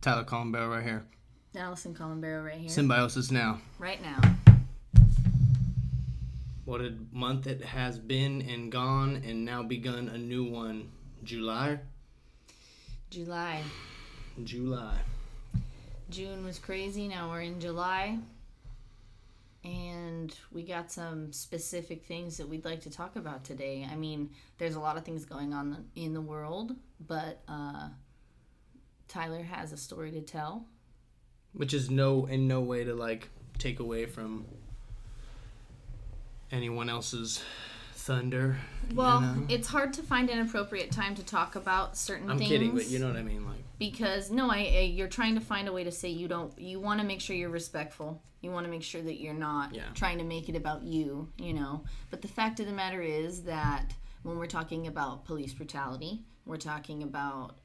Tyler Colin Barrow right here. Allison Colin Barrow right here. Symbiosis now. Right now. What a month it has been and gone, and now begun a new one. July. June was crazy. Now we're in July. And we got some specific things that we'd like to talk about today. I mean, there's a lot of things going on in the world, but Tyler has a story to tell. Which is in no way to, like, take away from anyone else's thunder. Well, you know? It's hard to find an appropriate time to talk about certain things. I'm kidding, but you know what I mean, like. Because you're trying to find a way to say you want to make sure you're respectful. You want to make sure that you're not trying to make it about you, you know. But the fact of the matter is that when we're talking about police brutality, we're talking about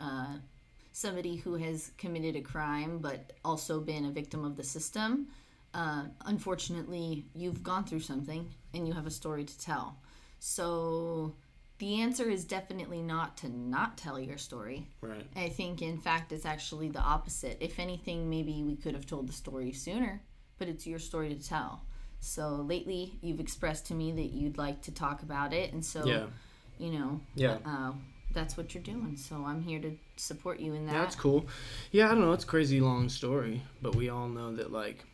somebody who has committed a crime but also been a victim of the system. Unfortunately, you've gone through something and you have a story to tell. So the answer is definitely not to not tell your story. Right. I think, in fact, it's actually the opposite. If anything, maybe we could have told the story sooner, but it's your story to tell. So lately, you've expressed to me that you'd like to talk about it, and so, that's what you're doing. So I'm here to support you in that. That's cool. Yeah, I don't know. It's a crazy long story, but we all know that, like,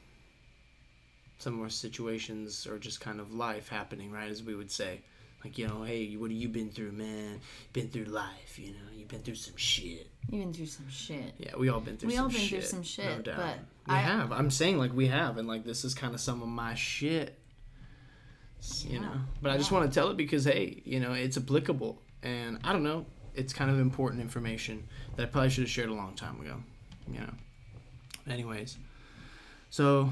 some more situations are just kind of life happening, right, as we would say. Like, you know, hey, what have you been through, man? Been through life, you know? You've been through some shit. You've been through some shit. Yeah, we all been through some shit. No doubt. But we have. I'm saying, like, we have. And, like, this is kind of some of my shit, you know? But I just want to tell it because, hey, you know, it's applicable. And, I don't know, it's kind of important information that I probably should have shared a long time ago, you know? Anyways, so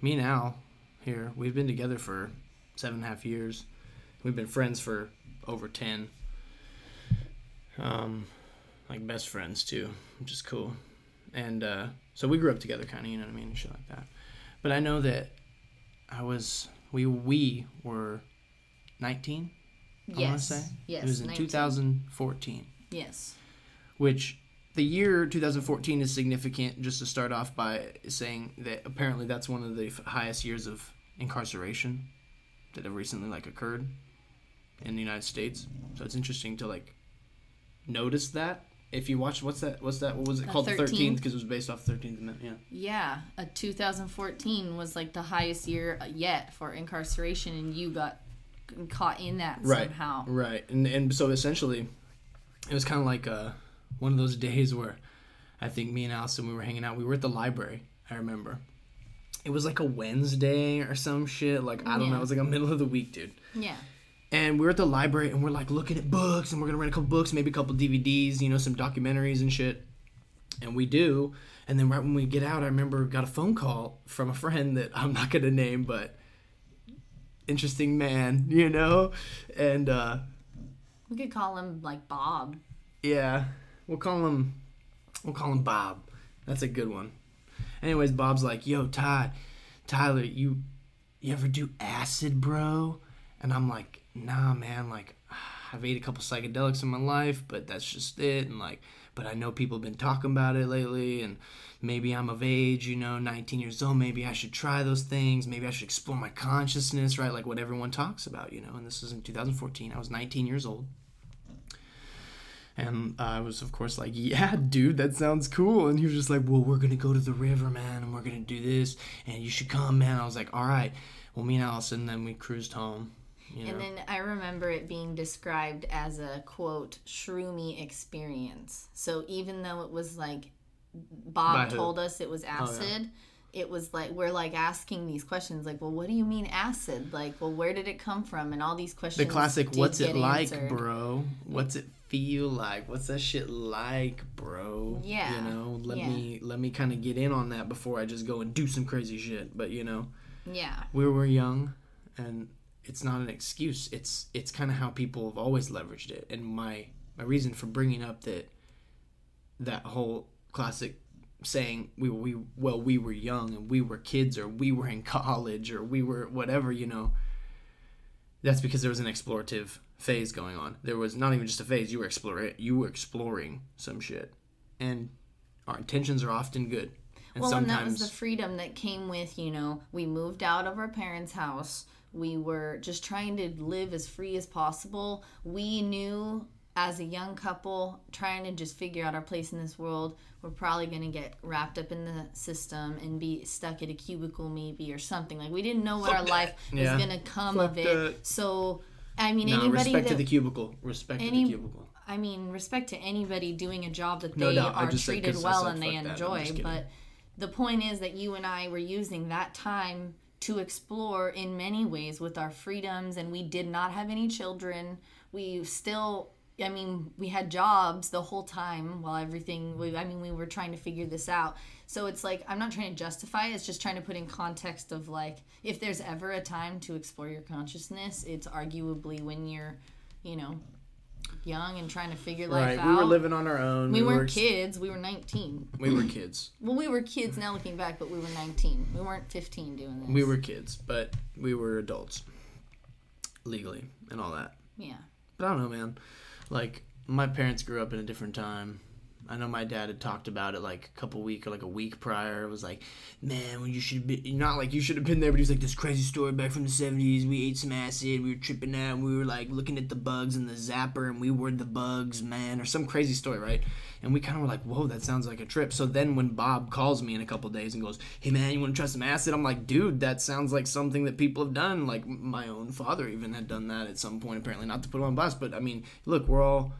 me and Al here, we've been together for 7.5 years. We've been friends for over 10. Like best friends too, which is cool. And so we grew up together, kind of, you know what I mean, and shit like that. But I know that we were 19. Yes. I want to say. Yes. It was in 19. 2014. Yes. Which. The year 2014 is significant, just to start off by saying that apparently that's one of the highest years of incarceration that have recently, like, occurred in the United States. So it's interesting to, like, notice that. If you watch, what was it called? 13th. The 13th, because it was based off the 13th Amendment, yeah. Yeah, 2014 was, like, the highest year yet for incarceration, and you got caught in that somehow. Right, and so essentially, it was kind of like a one of those days where I think me and Allison, we were hanging out. We were at the library, I remember. It was like a Wednesday or some shit. Like, I don't know. It was like a middle of the week, dude. Yeah. And we were at the library, and we're, like, looking at books, and we're going to rent a couple books, maybe a couple DVDs, you know, some documentaries and shit. And we do. And then right when we get out, I remember got a phone call from a friend that I'm not going to name, but interesting man, you know? And we could call him, like, Bob. Yeah. We'll call him Bob. That's a good one. Anyways, Bob's like, yo, Tyler, you ever do acid, bro? And I'm like, nah, man, like, I've ate a couple psychedelics in my life, but that's just it. And, like, but I know people have been talking about it lately, and maybe I'm of age, you know, 19 years old. Maybe I should try those things. Maybe I should explore my consciousness, right? Like what everyone talks about, you know, and this is in 2014. I was 19 years old. And I was, of course, like, yeah, dude, that sounds cool. And he was just like, well, we're going to go to the river, man, and we're going to do this, and you should come, man. I was like, all right. Well, me and Allison, then we cruised home. You know? And then I remember it being described as a, quote, shroomy experience. So even though it was like Bob told us it was acid, it was like we're, like, asking these questions, like, well, what do you mean acid? Like, well, where did it come from? And all these questions. The classic, what's it like, bro? What's it feel like? What's that shit like, bro? Yeah, you know, let me kind of get in on that before I just go and do some crazy shit. But, you know, yeah, we were young, and it's not an excuse. It's kind of how people have always leveraged it. And my reason for bringing up that whole classic saying we were young and we were kids or we were in college or we were whatever, you know, that's because there was an explorative phase going on. There was not even just a phase. You were exploring some shit. And our intentions are often good. And well, sometimes... and that was the freedom that came with, you know, we moved out of our parents' house. We were just trying to live as free as possible. We knew as a young couple trying to just figure out our place in this world, we're probably going to get wrapped up in the system and be stuck at a cubicle maybe or something. Like, we didn't know what our life was going to come of it. So, I mean, respect to the cubicle. I mean, respect to anybody doing a job that they are treated well and they enjoy. But the point is that you and I were using that time to explore in many ways with our freedoms, and we did not have any children. We still, I mean, we had jobs the whole time while everything, we were trying to figure this out. So it's like, I'm not trying to justify it. It's just trying to put in context of, like, if there's ever a time to explore your consciousness, it's arguably when you're, you know, young and trying to figure life out. We were living on our own. We weren't kids. We were 19. We were kids. Well, we were kids now looking back, but we were 19. We weren't 15 doing this. We were kids, but we were adults. Legally and all that. Yeah. But I don't know, man. Like, my parents grew up in a different time. I know my dad had talked about it like a week prior. It was like, man, when you should be not like you should have been there, but he was like, this crazy story back from the 70s. We ate some acid. We were tripping out. And we were like looking at the bugs in the zapper, and we were the bugs, man, or some crazy story, right? And we kind of were like, whoa, that sounds like a trip. So then when Bob calls me in a couple of days and goes, hey, man, you want to try some acid? I'm like, dude, that sounds like something that people have done. Like, my own father even had done that at some point, apparently, not to put him on blast. But, I mean, look, we're all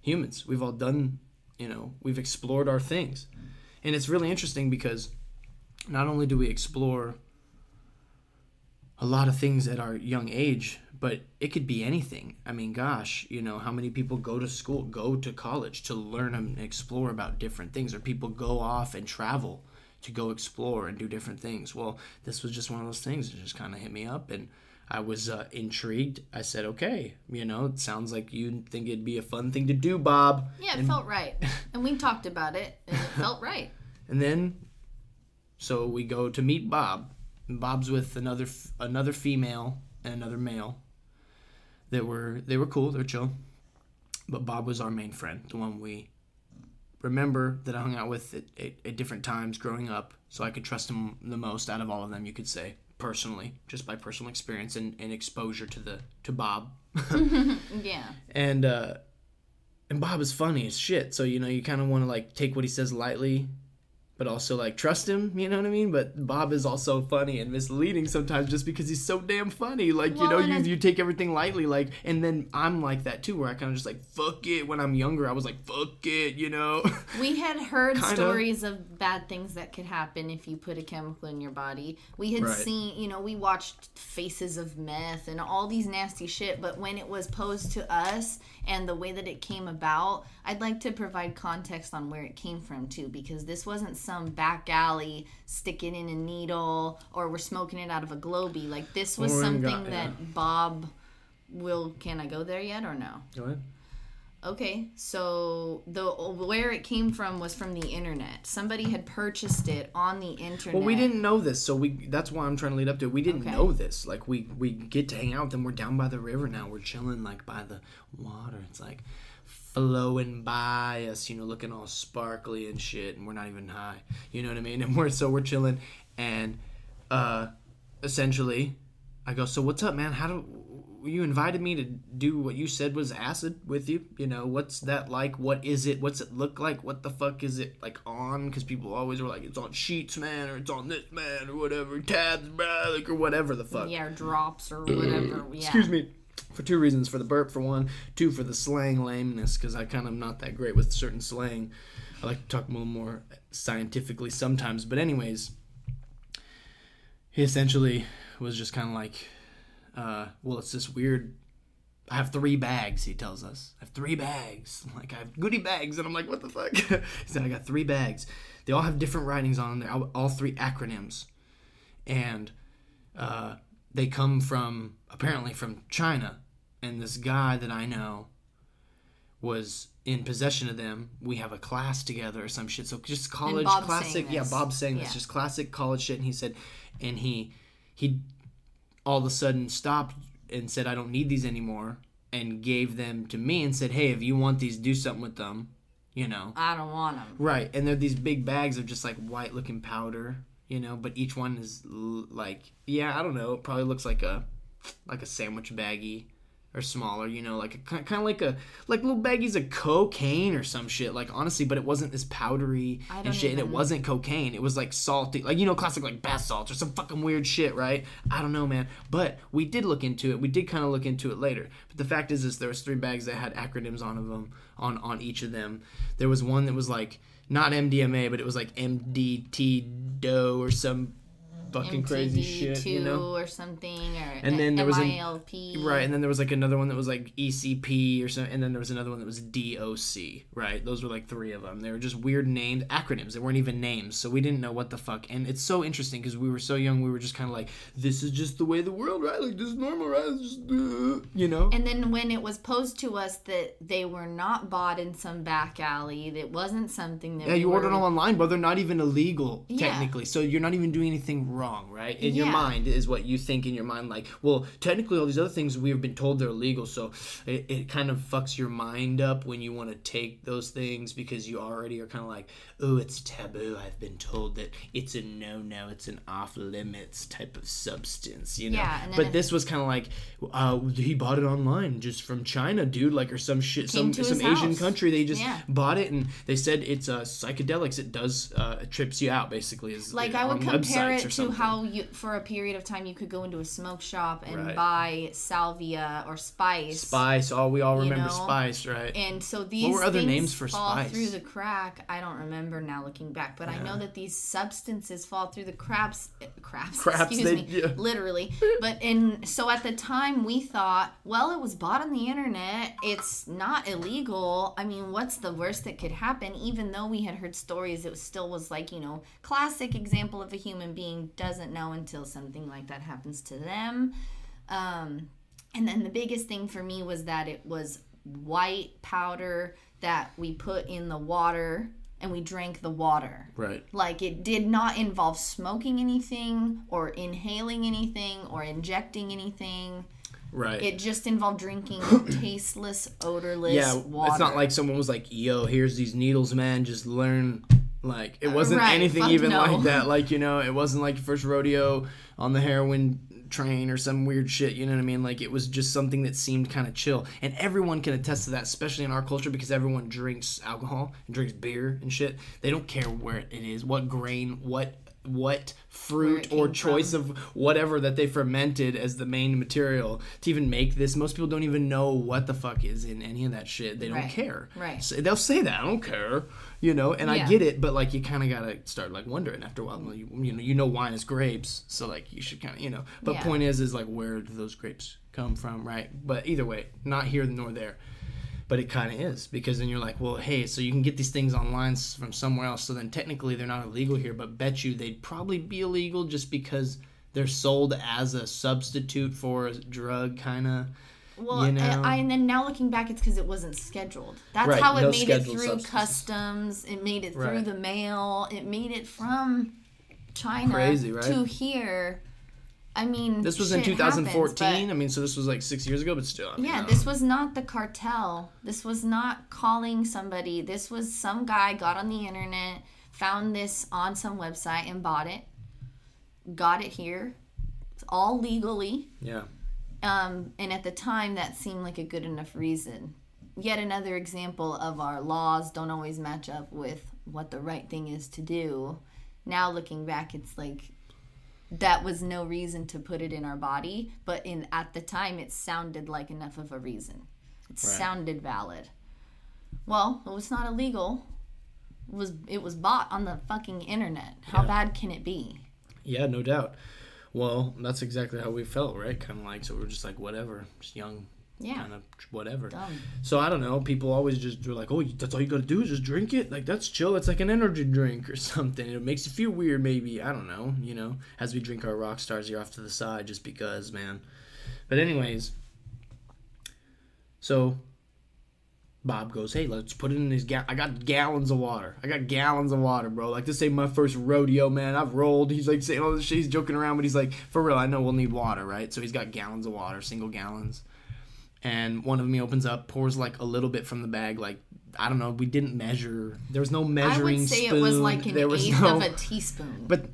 humans. We've all done... You know, we've explored our things. And it's really interesting because not only do we explore a lot of things at our young age, but it could be anything. I mean, gosh, you know, how many people go to school, go to college to learn and explore about different things, or people go off and travel to go explore and do different things. Well, this was just one of those things that just kind of hit me up, and I was intrigued. I said, okay, you know, it sounds like you think it'd be a fun thing to do, Bob. Yeah, it felt right. And we talked about it, and it felt right. And then, so we go to meet Bob. And Bob's with another female and another male. They were cool. They were chill. But Bob was our main friend, the one we remember that I hung out with at different times growing up. So I could trust him the most out of all of them, you could say. Personally, just by personal experience and exposure to Bob. Yeah. And Bob is funny as shit, so, you know, you kind of want to, like, take what he says lightly, but also, like, trust him, you know what I mean? But Bob is also funny and misleading sometimes just because he's so damn funny. Like, well, you know, you take everything lightly, like, and then I'm like that, too, where I kind of just, like, fuck it. When I'm younger, I was like, fuck it, you know? We had heard stories of bad things that could happen if you put a chemical in your body. We had seen, you know, we watched Faces of Meth and all these nasty shit, but when it was posed to us and the way that it came about, I'd like to provide context on where it came from, too, because this wasn't some back alley sticking in a needle or we're smoking it out of a Globie. Like, this was something that Bob will... Can I go there yet or no? Go ahead. Okay, so where it came from was from the internet. Somebody had purchased it on the internet. Well, we didn't know this, so that's why I'm trying to lead up to it. We didn't know this. Like, we get to hang out with them. We're down by the river now. We're chilling, like, by the water. It's like... flowing by us, you know, looking all sparkly and shit, and we're not even high, you know what I mean? And we're chilling, and essentially, I go, so what's up, man? You invited me to do what you said was acid with you, you know? What's that like? What is it? What's it look like? What the fuck is it like on? Because people always were like, it's on sheets, man, or it's on this, man, or whatever, tabs, bro, like, or whatever the fuck. Yeah, or drops or whatever. Yeah. Excuse me. For two reasons. For the burp, for one. Two, for the slang lameness, because I kind of am not that great with certain slang. I like to talk a little more scientifically sometimes. But anyways, he essentially was just kind of like, well, it's this weird... I have 3 bags, he tells us. I have 3 bags. I'm like, I have goodie bags. And I'm like, what the fuck? He said, I got 3 bags. They all have different writings on them. They're all 3 acronyms. And... they come from, apparently from China, and this guy that I know was in possession of them. We have a class together or some shit, so just college, classic, yeah, Bob's saying this, just classic college shit, and he said, and he all of a sudden stopped and said, I don't need these anymore, and gave them to me and said, hey, if you want these, do something with them, you know. I don't want them. Right. And they're these big bags of just, like, white-looking powder, you know. But each one is, like, yeah, I don't know. It probably looks like a sandwich baggie or smaller, you know. Like, kind of like a, like, little baggies of cocaine or some shit. Like, honestly, but it wasn't this powdery and shit. And it wasn't cocaine. It was, like, salty. Like, you know, classic, like, bath salts or some fucking weird shit, right? I don't know, man. But we did look into it. We did kind of look into it later. But the fact is there was 3 bags that had acronyms on them. On each of them. There was one that was like not MDMA, but it was like MDT DO or some fucking MTD crazy shit, you know, or something, or and then there MILP. Was right, and then there was like another one that was like ECP or something, and then there was another one that was DOC, right? Those were like 3 of them. They were just weird named acronyms. They weren't even names, so we didn't know what the fuck. And it's so interesting because we were so young. We were just kind of like, this is just the way the world, right? Like, this is normal, right? It's just, you know. And then when it was posed to us that they were not bought in some back alley, that wasn't something that you ordered all online, but they're not even illegal technically, so you're not even doing anything wrong, right? In your mind is what you think in your mind, like, well, technically all these other things we've been told they're illegal, so it kind of fucks your mind up when you want to take those things because you already are kind of like, oh, it's taboo. I've been told that it's a no, it's an off limits type of substance, you know? Yeah, but this was kind of like, he bought it online just from China, dude, like, or some shit, some Asian country. They just bought it and they said it's psychedelics. It does, it trips you out basically. Is, like, I would compare it to how you, for a period of time, you could go into a smoke shop and buy salvia or spice. Oh, we all remember spice, right? And so these what were other names for fall spice? Through the crack. I don't remember now, looking back, but I know that these substances fall through the craps, literally. But so at the time we thought, well, it was bought on the internet. It's not illegal. I mean, what's the worst that could happen? Even though we had heard stories, it still was like, you know, classic example of a human being doesn't know until something like that happens to them. And then the biggest thing for me was that it was white powder that we put in the water and we drank the water. Right. Like, it did not involve smoking anything or inhaling anything or injecting anything. Right. It just involved drinking tasteless, odorless water. It's not like someone was like, yo, here's these needles, man, just learn. Like, it wasn't anything even like that. Like, you know, it wasn't like first rodeo on the heroin train or some weird shit, you know what I mean? Like, it was just something that seemed kind of chill. And everyone can attest to that, especially in our culture, because everyone drinks alcohol and drinks beer and shit. They don't care where it is, what grain, what fruit or choice of whatever that they fermented as the main material to even make this. Most people don't even know what the fuck is in any of that shit. They don't care. Right. So they'll say that, I don't care, you know, and I get it, but, like, you kind of got to start, like, wondering after a while. Well, you know wine is grapes, so, like, you should kind of, you know. But point is, like, where do those grapes come from, right? But either way, not here nor there. But it kind of is, because then you're like, well, hey, so you can get these things online from somewhere else, so then technically they're not illegal here, but bet you they'd probably be illegal just because they're sold as a substitute for a drug, kind of. Well, you know? And then now looking back, it's because it wasn't scheduled. That's how it made it through customs. It made it through the mail. It made it from China to here. I mean, this was in 2014. I mean, so this was like 6 years ago, but still. I mean, this was not the cartel. This was not calling somebody. This was some guy got on the internet, found this on some website and bought it, got it here. It's all legally. Yeah. And at the time, that seemed like a good enough reason. Yet another example of our laws don't always match up with what the right thing is to do. Now looking back, it's like, that was no reason to put it in our body, but at the time it sounded like enough of a reason. It sounded valid. Well, it was not illegal. It was bought on the fucking internet. How bad can it be? Yeah, no doubt. Well, that's exactly how we felt, right? Kind of like, so we're just like, whatever, just young. Yeah. Kind of whatever. Dumb. So I don't know. People always just were like, oh, that's all you got to do is just drink it. Like, that's chill. It's like an energy drink or something. It makes you feel weird maybe. I don't know, you know, as we drink our rock stars here off to the side just because, man. But anyways, so Bob goes, hey, let's put it in these I got gallons of water. Bro. Like, this ain't my first rodeo, man. I've rolled. He's, like, saying all this shit. He's joking around, but he's like, for real, I know we'll need water, right? So he's got gallons of water, single gallons. And one of them he opens up, pours, like, a little bit from the bag, like, I don't know, we didn't measure. There was no measuring spoon. I would say it was like an eighth of a teaspoon. But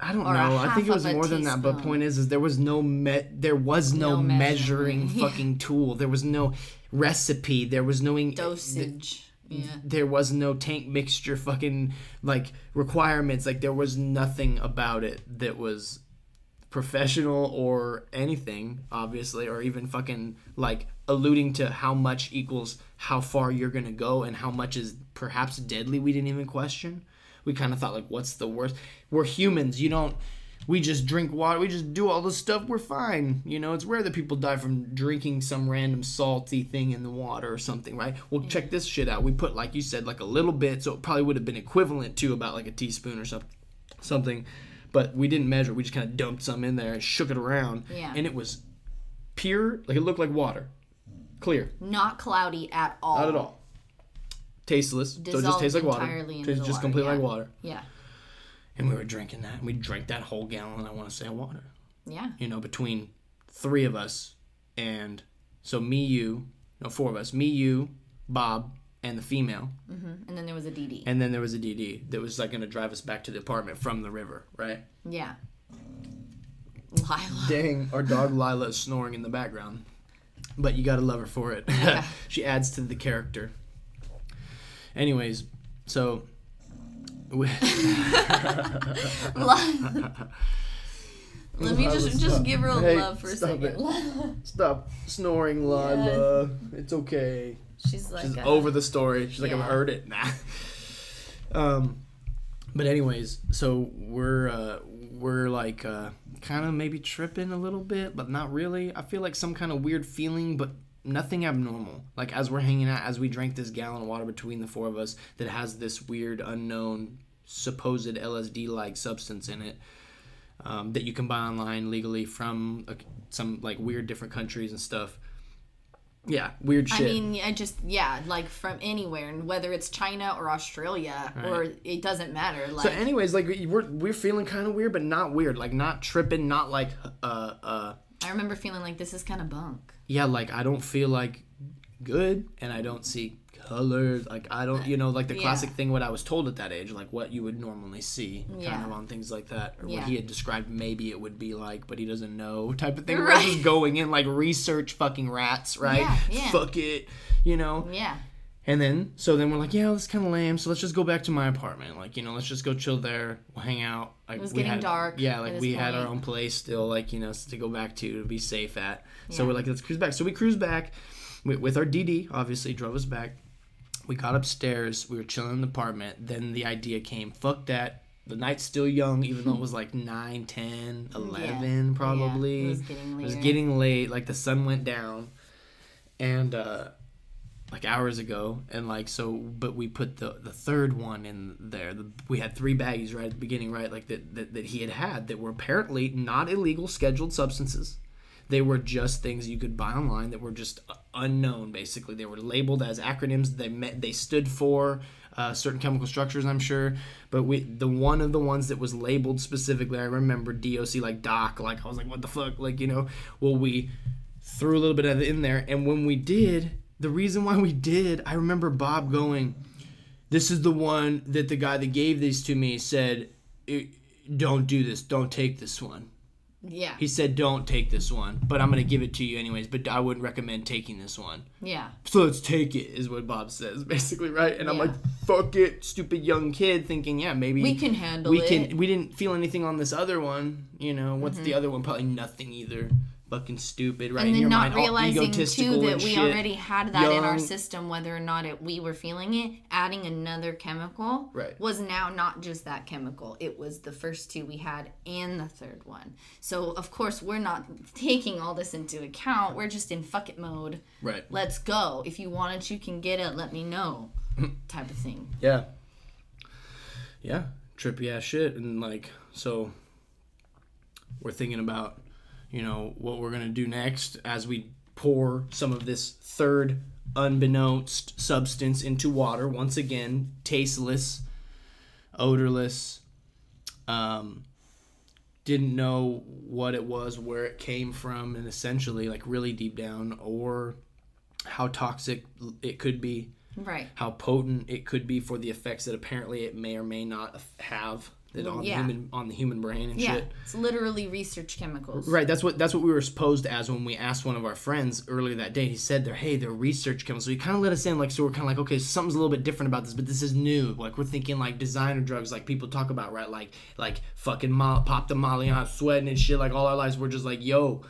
I don't know. I think it was more than that. But point is there was no measuring fucking tool. There was no recipe. There was no dosage. Yeah. There was no tank mixture fucking like requirements. Like there was nothing about it that was professional or anything, obviously, or even fucking like alluding to how much equals how far you're going to go and how much is perhaps deadly. We didn't even question. We kind of thought like, what's the worst? We're humans. We just drink water. We just do all this stuff. We're fine. You know, it's rare that people die from drinking some random salty thing in the water or something, right? Well, check this shit out. We put, like you said, like a little bit, so it probably would have been equivalent to about like a teaspoon or something. But we didn't measure. We just kind of dumped some in there and shook it around. Yeah. And it was pure, like it looked like water. Clear. Not cloudy at all. Not at all. Tasteless. Dissolved, so it just tastes like water. Entirely into tastes the just water, completely like water. Yeah. And we were drinking that. And we drank that whole gallon, I want to say, of water. Yeah. You know, between three of us. And so four of us. Me, you, Bob, and the female. Mm-hmm. And then there was a DD. That was, like, going to drive us back to the apartment from the river, right? Yeah. Lila. Dang, our dog Lila is snoring in the background. But you got to love her for it. Yeah. She adds to the character. Anyways, so... Let me just give her a love for a second. Stop snoring, Lila. Yeah. It's okay. She's over the story. She's like, I've heard it. Nah. But anyways, so we're like kind of maybe tripping a little bit, but not really. I feel like some kind of weird feeling, but nothing abnormal. Like, as we're hanging out, as we drank this gallon of water between the four of us that has this weird, unknown, supposed LSD-like substance in it that you can buy online legally from some, like, weird different countries and stuff. Yeah, weird shit. I mean, like, from anywhere, and whether it's China or Australia, right, or it doesn't matter. Like. So anyways, like, we're feeling kind of weird, but not weird. Like, not tripping, not like... I remember feeling like this is kind of bunk. Yeah, like I don't feel like good and I don't see colors. Like I don't, like the classic thing what I was told at that age, like what you would normally see kind of on things like that. Or what he had described maybe it would be like, but he doesn't know type of thing. Right. Where I was going in like research fucking rats, right? Yeah, yeah. Fuck it, Yeah. And then, so we're like, yeah, that's kind of lame, so let's just go back to my apartment. Like, let's just go chill there. We'll hang out. Like, it was getting dark. Yeah, like, we had our own place still, like, to go back to be safe at. Yeah. So we're like, let's cruise back. So we cruised back with our DD, obviously, drove us back. We got upstairs. We were chilling in the apartment. Then the idea came, fuck that. The night's still young, even though it was like 9, 10, 11 probably. Yeah, it was getting late. Like, the sun went down. And, like hours ago, and like so, but we put the third one in there. We had three baggies right at the beginning, right? Like that he had that were apparently not illegal scheduled substances. They were just things you could buy online that were just unknown. Basically, they were labeled as acronyms. They stood for certain chemical structures, I'm sure. But the one of the ones that was labeled specifically, I remember DOC, like doc, like I was like, what the fuck, like Well, we threw a little bit of it in there, and when we did. The reason why we did, I remember Bob going, this is the one that the guy that gave these to me said, don't do this. Don't take this one. Yeah. He said, don't take this one, but I'm going to give it to you anyways, but I wouldn't recommend taking this one. Yeah. So let's take it is what Bob says, basically, right? And I'm like, fuck it, stupid young kid thinking, yeah, maybe. We can handle it. We didn't feel anything on this other one. What's the other one? Probably nothing either. Fucking stupid, right? And then not realizing, too, that we already had that in our system, whether or not we were feeling it, adding another chemical was now not just that chemical. It was the first two we had and the third one. So, of course, we're not taking all this into account. We're just in fuck it mode. Right. Let's go. If you want it, you can get it. Let me know type of thing. Yeah. Yeah. Trippy ass shit. And, like, so we're thinking about... what we're going to do next as we pour some of this third unbeknownst substance into water. Once again, tasteless, odorless, didn't know what it was, where it came from, and essentially, like, really deep down, or how toxic it could be. Right. How potent it could be for the effects that apparently it may or may not have on the human brain and shit. It's literally research chemicals. Right, that's what we were supposed as when we asked one of our friends earlier that day. He said, they're research chemicals. So he kind of let us in, so we're kind of like, okay, so something's a little bit different about this, but this is new. We're thinking designer drugs people talk about, right? Like fucking pop the molly on, sweating and shit. All our lives we're just glorifying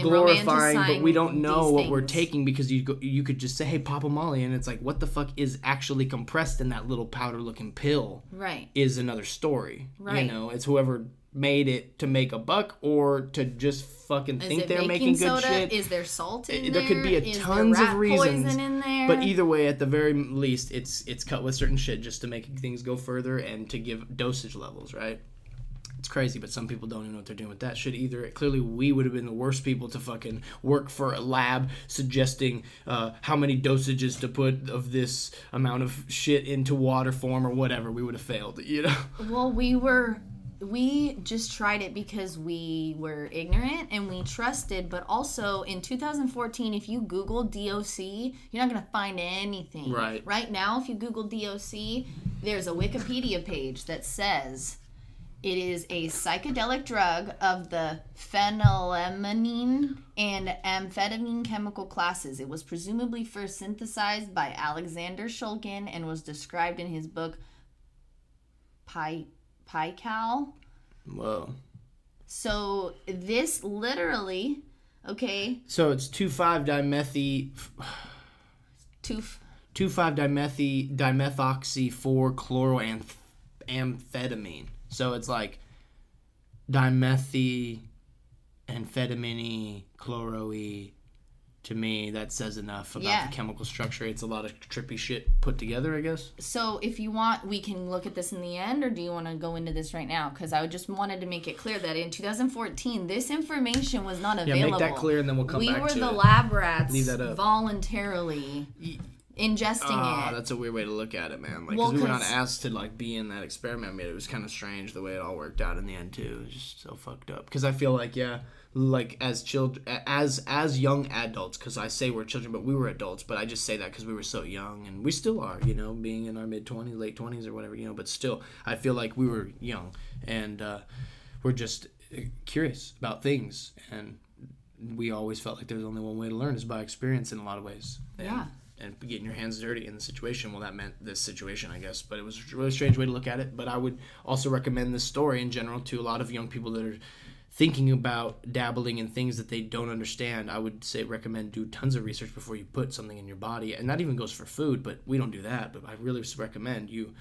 and romanticizing, but we don't know what we're taking, because you could just say, hey, pop a molly, and it's what the fuck is actually compressed in that little powder looking pill, right, is another story. Right. It's whoever made it to make a buck or to just fucking think they're making good shit. Is there salt in there? There could be tons of reasons. Poison in there? But either way, at the very least, it's cut with certain shit just to make things go further and to give dosage levels, right? It's crazy, but some people don't even know what they're doing with that shit either. Clearly, we would have been the worst people to fucking work for a lab suggesting how many dosages to put of this amount of shit into water form or whatever. We would have failed, Well, we just tried it because we were ignorant and we trusted, but also in 2014, if you Google DOC, you're not going to find anything. Right. Right now, if you Google DOC, there's a Wikipedia page that says... It is a psychedelic drug of the phenylalanine and amphetamine chemical classes. It was presumably first synthesized by Alexander Shulgin and was described in his book Pi-Cal. Whoa. So this literally, okay. So it's 2,5-dimethy... 2,5-dimethoxy-4-chloroamphetamine. So it's dimethamphetamine, chloroe. To me, that says enough about the chemical structure. It's a lot of trippy shit put together, I guess. So if you want, we can look at this in the end, or do you want to go into this right now? Because I just wanted to make it clear that in 2014, this information was not available. Yeah, make that clear, and then we'll come back to it. We were the lab rats voluntarily... ingesting it. That's a weird way to look at it, man. Because we were not asked to be in that experiment. I mean, it was kind of strange the way it all worked out in the end too. It was just so fucked up. Because I feel as children, as young adults, because I say we're children, but we were adults. But I just say that because we were so young, and we still are. Being in our mid-20s, late 20s, or whatever. But still, I feel like we were young, and we're just curious about things, and we always felt like there's only one way to learn is by experience in a lot of ways. And getting your hands dirty in the situation. Well, that meant this situation, I guess. But it was a really strange way to look at it. But I would also recommend this story in general to a lot of young people that are thinking about dabbling in things that they don't understand. I would say recommend do tons of research before you put something in your body. And that even goes for food, but we don't do that. But I really recommend you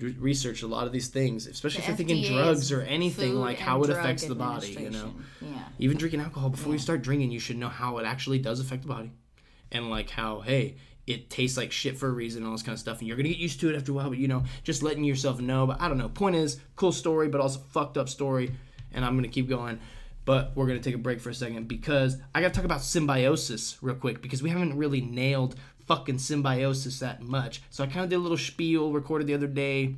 research a lot of these things, especially if you're thinking drugs or anything, how it affects the body, Yeah. Even drinking alcohol. Before you start drinking, you should know how it actually does affect the body. And how, hey... it tastes like shit for a reason and all this kind of stuff, and you're going to get used to it after a while, but, just letting yourself know. But I don't know. Point is, cool story, but also fucked up story, and I'm going to keep going. But we're going to take a break for a second because I got to talk about symbiosis real quick because we haven't really nailed fucking symbiosis that much. So I kind of did a little spiel recorded the other day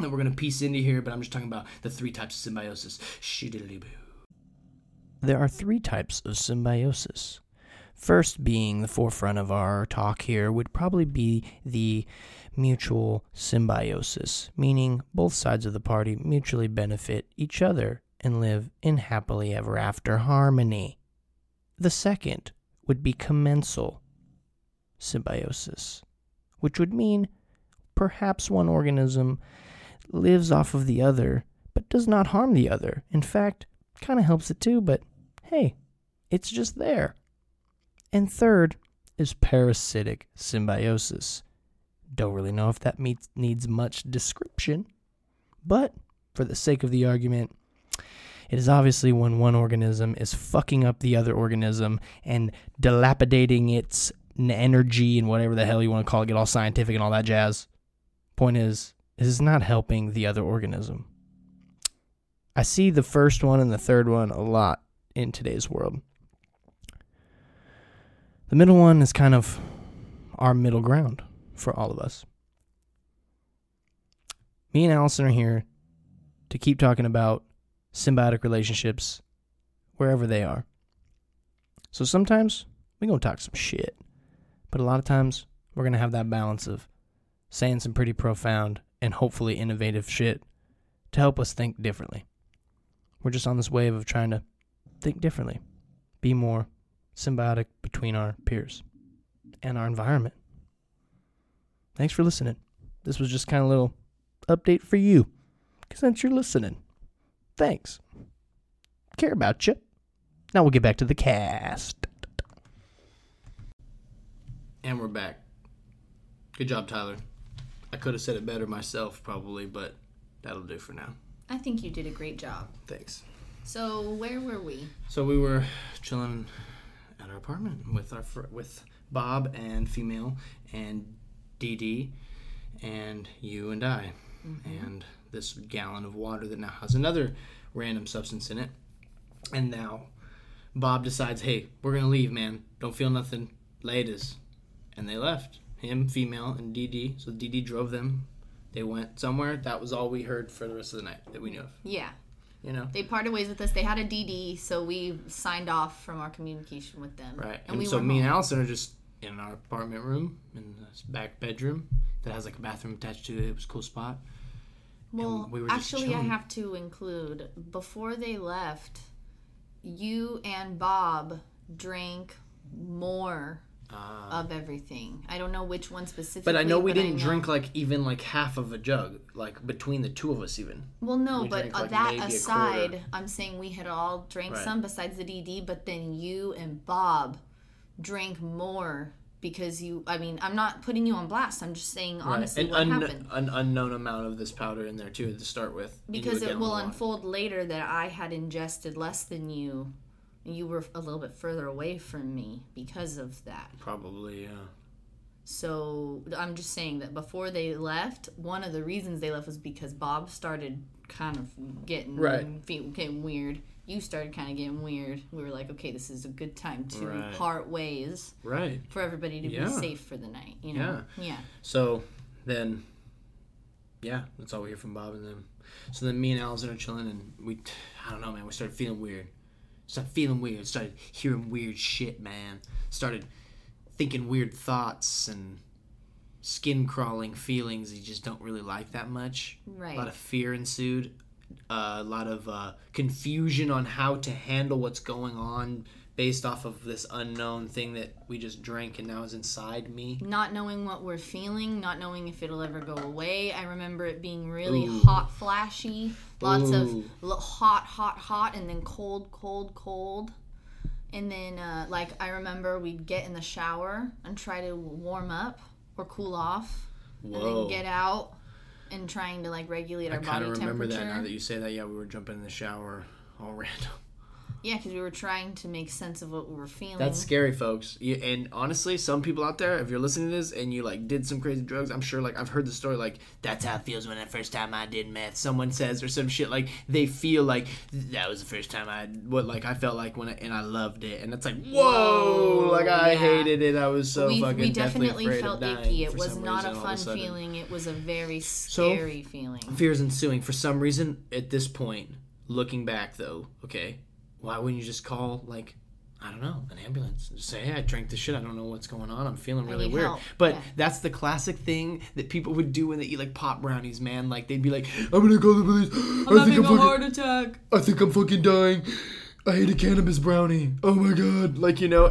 that we're going to piece into here, but I'm just talking about the three types of symbiosis. Shoo-diddly-boo. There are three types of symbiosis. First being the forefront of our talk here would probably be the mutual symbiosis, meaning both sides of the party mutually benefit each other and live in happily ever after harmony. The second would be commensal symbiosis, which would mean perhaps one organism lives off of the other but does not harm the other. In fact, kind of helps it too, but hey, it's just there. And third is parasitic symbiosis. Don't really know if that needs much description, but for the sake of the argument, it is obviously when one organism is fucking up the other organism and dilapidating its energy and whatever the hell you want to call it, get all scientific and all that jazz. Point is, it is not helping the other organism. I see the first one and the third one a lot in today's world. The middle one is kind of our middle ground for all of us. Me and Allison are here to keep talking about symbiotic relationships wherever they are. So sometimes we're going to talk some shit, but a lot of times we're going to have that balance of saying some pretty profound and hopefully innovative shit to help us think differently. We're just on this wave of trying to think differently, be more symbiotic between our peers and our environment. Thanks for listening. This was just kind of a little update for you, since you're listening. Thanks. Care about you. Now we'll get back to the cast. And we're back. Good job, Tyler. I could have said it better myself, probably, but that'll do for now. I think you did a great job. Thanks. So, where were we? So, we were chilling at our apartment with our with Bob and female and Dee Dee and you and I. Mm-hmm. And this gallon of water that now has another random substance in it. And now Bob decides, hey, we're going to leave, man. Don't feel nothing. Laters. And they left. Him, female, and Dee Dee. So Dee Dee drove them. They went somewhere. That was all we heard for the rest of the night that we knew of. Yeah. You know? They parted ways with us. They had a Dee Dee, so we signed off from our communication with them. Right. And so me and Allison are just in our apartment room, in this back bedroom that has like a bathroom attached to it. It was a cool spot. Well, we actually, I have to include, before they left, you and Bob drank more of everything. I don't know which one specifically. But I know we didn't drink like even like half of a jug, like between the two of us even. Well, no, but that aside, I'm saying we had all drank some besides the DD, but then you and Bob drank more. Because you, I mean, I'm not putting you on blast. I'm just saying honestly what happened. An unknown amount of this powder in there, too, to start with. Because it will unfold later that I had ingested less than you. You were a little bit further away from me because of that. Probably, yeah. So I'm just saying that before they left, one of the reasons they left was because Bob started kind of getting weird. You started kind of getting weird. We were like, okay, this is a good time to part ways. Right. For everybody to be safe for the night, you know? Yeah. So then, that's all we hear from Bob and them. So then me and Allison are chilling, and I don't know, man, we started feeling weird. Started hearing weird shit, man. Started thinking weird thoughts and skin-crawling feelings you just don't really like that much. Right. A lot of fear ensued. A lot of confusion on how to handle what's going on based off of this unknown thing that we just drank and now is inside me. Not knowing what we're feeling, not knowing if it'll ever go away. I remember it being really hot, flashy, lots of hot, and then cold. And then, I remember we'd get in the shower and try to warm up or cool off and then get out. And trying to, regulate our body temperature. I kind of remember that now that you say that. Yeah, we were jumping in the shower all random. Yeah, because we were trying to make sense of what we were feeling. That's scary, folks. And honestly, some people out there, if you're listening to this and you, did some crazy drugs, I'm sure, I've heard the story, that's how it feels when the first time I did meth, someone says, or some shit. They feel like that was the first time I felt like when and I loved it. And it's whoa! I hated it. I was so fucking definitely felt icky. It was not a fun feeling. It was a very scary feeling. Fears ensuing. For some reason, at this point, looking back, though, okay, why wouldn't you just call, I don't know, an ambulance and just say, hey, I drank this shit. I don't know what's going on. I'm feeling really weird. Help. But that's the classic thing that people would do when they eat, pop brownies, man. They'd be like, I'm going to call the police. I'm having a heart attack. I think I'm fucking dying. I ate a cannabis brownie. Oh, my God.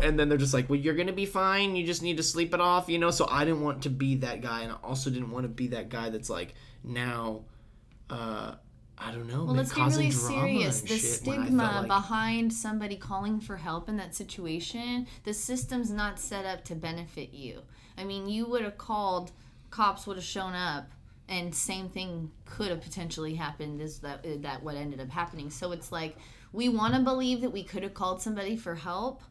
And then they're just like, well, you're going to be fine. You just need to sleep it off, So I didn't want to be that guy, and I also didn't want to be that guy that's now... I don't know. Well, let's be really serious. The stigma behind somebody calling for help in that situation, the system's not set up to benefit you. I mean, you would have called, cops would have shown up, and same thing could have potentially happened is that what ended up happening. So it's we want to believe that we could have called somebody for help,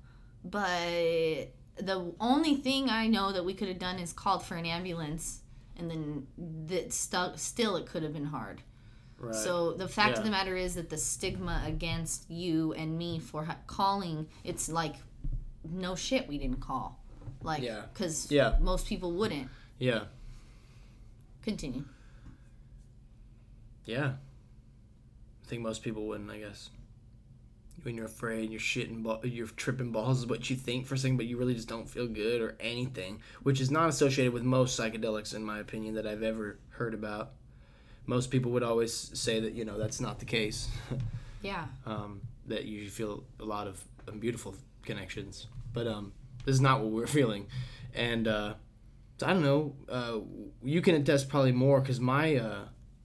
but the only thing I know that we could have done is called for an ambulance, and then that still it could have been hard. Right. So the fact of the matter is that the stigma against you and me for calling, it's no shit we didn't call. Because most people wouldn't. Yeah. Continue. Yeah. I think most people wouldn't, I guess. when you're afraid, you're tripping balls is what you think for a second, but you really just don't feel good or anything, which is not associated with most psychedelics, in my opinion, that I've ever heard about. Most people would always say that, you know, that's not the case. Yeah. That you feel a lot of beautiful connections. But this is not what we're feeling. And so I don't know. You can attest probably more because my...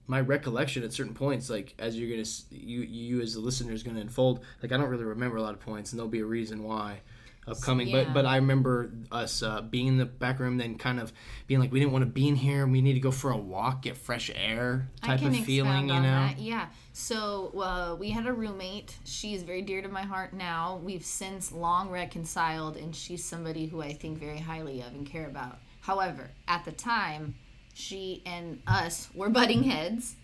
my recollection at certain points, like as you're gonna, you as the listener is gonna unfold. Like I don't really remember a lot of points, and there'll be a reason why, upcoming. Yeah. But I remember us being in the back room, then kind of being like, we didn't want to be in here. We need to go for a walk, get fresh air, type of feeling, you know. That. Yeah. So we had a roommate. She is very dear to my heart now. We've since long reconciled, and she's somebody who I think very highly of and care about. However, at the time, she and us were butting heads,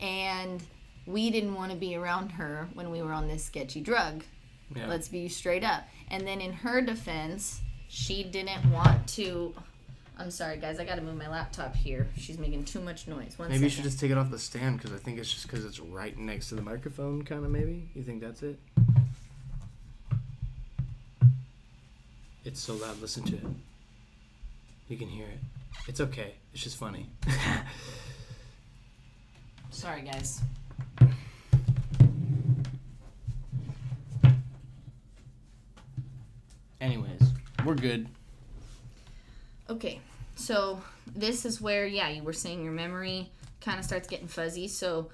and we didn't want to be around her when we were on this sketchy drug. Yeah. Let's be straight up. And then in her defense, she didn't want to... I'm sorry, guys. I got to move my laptop here. She's making too much noise. Maybe you should just take it off the stand, because I think it's just because it's right next to the microphone, kind of, maybe? You think that's it? It's so loud. Listen to it. You can hear it. It's okay. It's just funny. Sorry, guys. Anyways, we're good. Okay, so this is where, yeah, you were saying your memory kind of starts getting fuzzy, so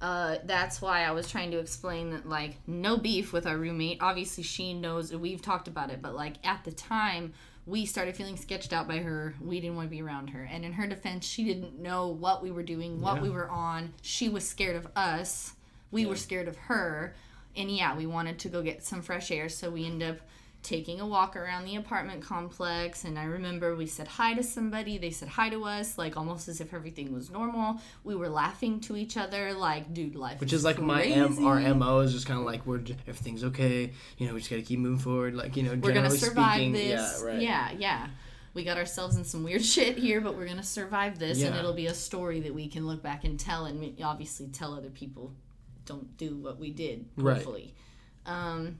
that's why I was trying to explain that, like, no beef with our roommate. Obviously, she knows, we've talked about it, but, like, at the time... we started feeling sketched out by her. We didn't want to be around her. And in her defense, she didn't know what we were doing, what we were on. She was scared of us. We were scared of her. And, yeah, we wanted to go get some fresh air, so we ended up taking a walk around the apartment complex. And I remember we said hi to somebody. They said hi to us, like almost as if everything was normal. We were laughing to each other, like, dude, life Which is like crazy. Our MO is just kind of like, everything's okay. You know, we just got to keep moving forward. Like, you know, we're going to survive this. Yeah, right. Yeah. We got ourselves in some weird shit here, but we're going to survive this. Yeah. And it'll be a story that we can look back and tell, and obviously tell other people don't do what we did, hopefully. Right.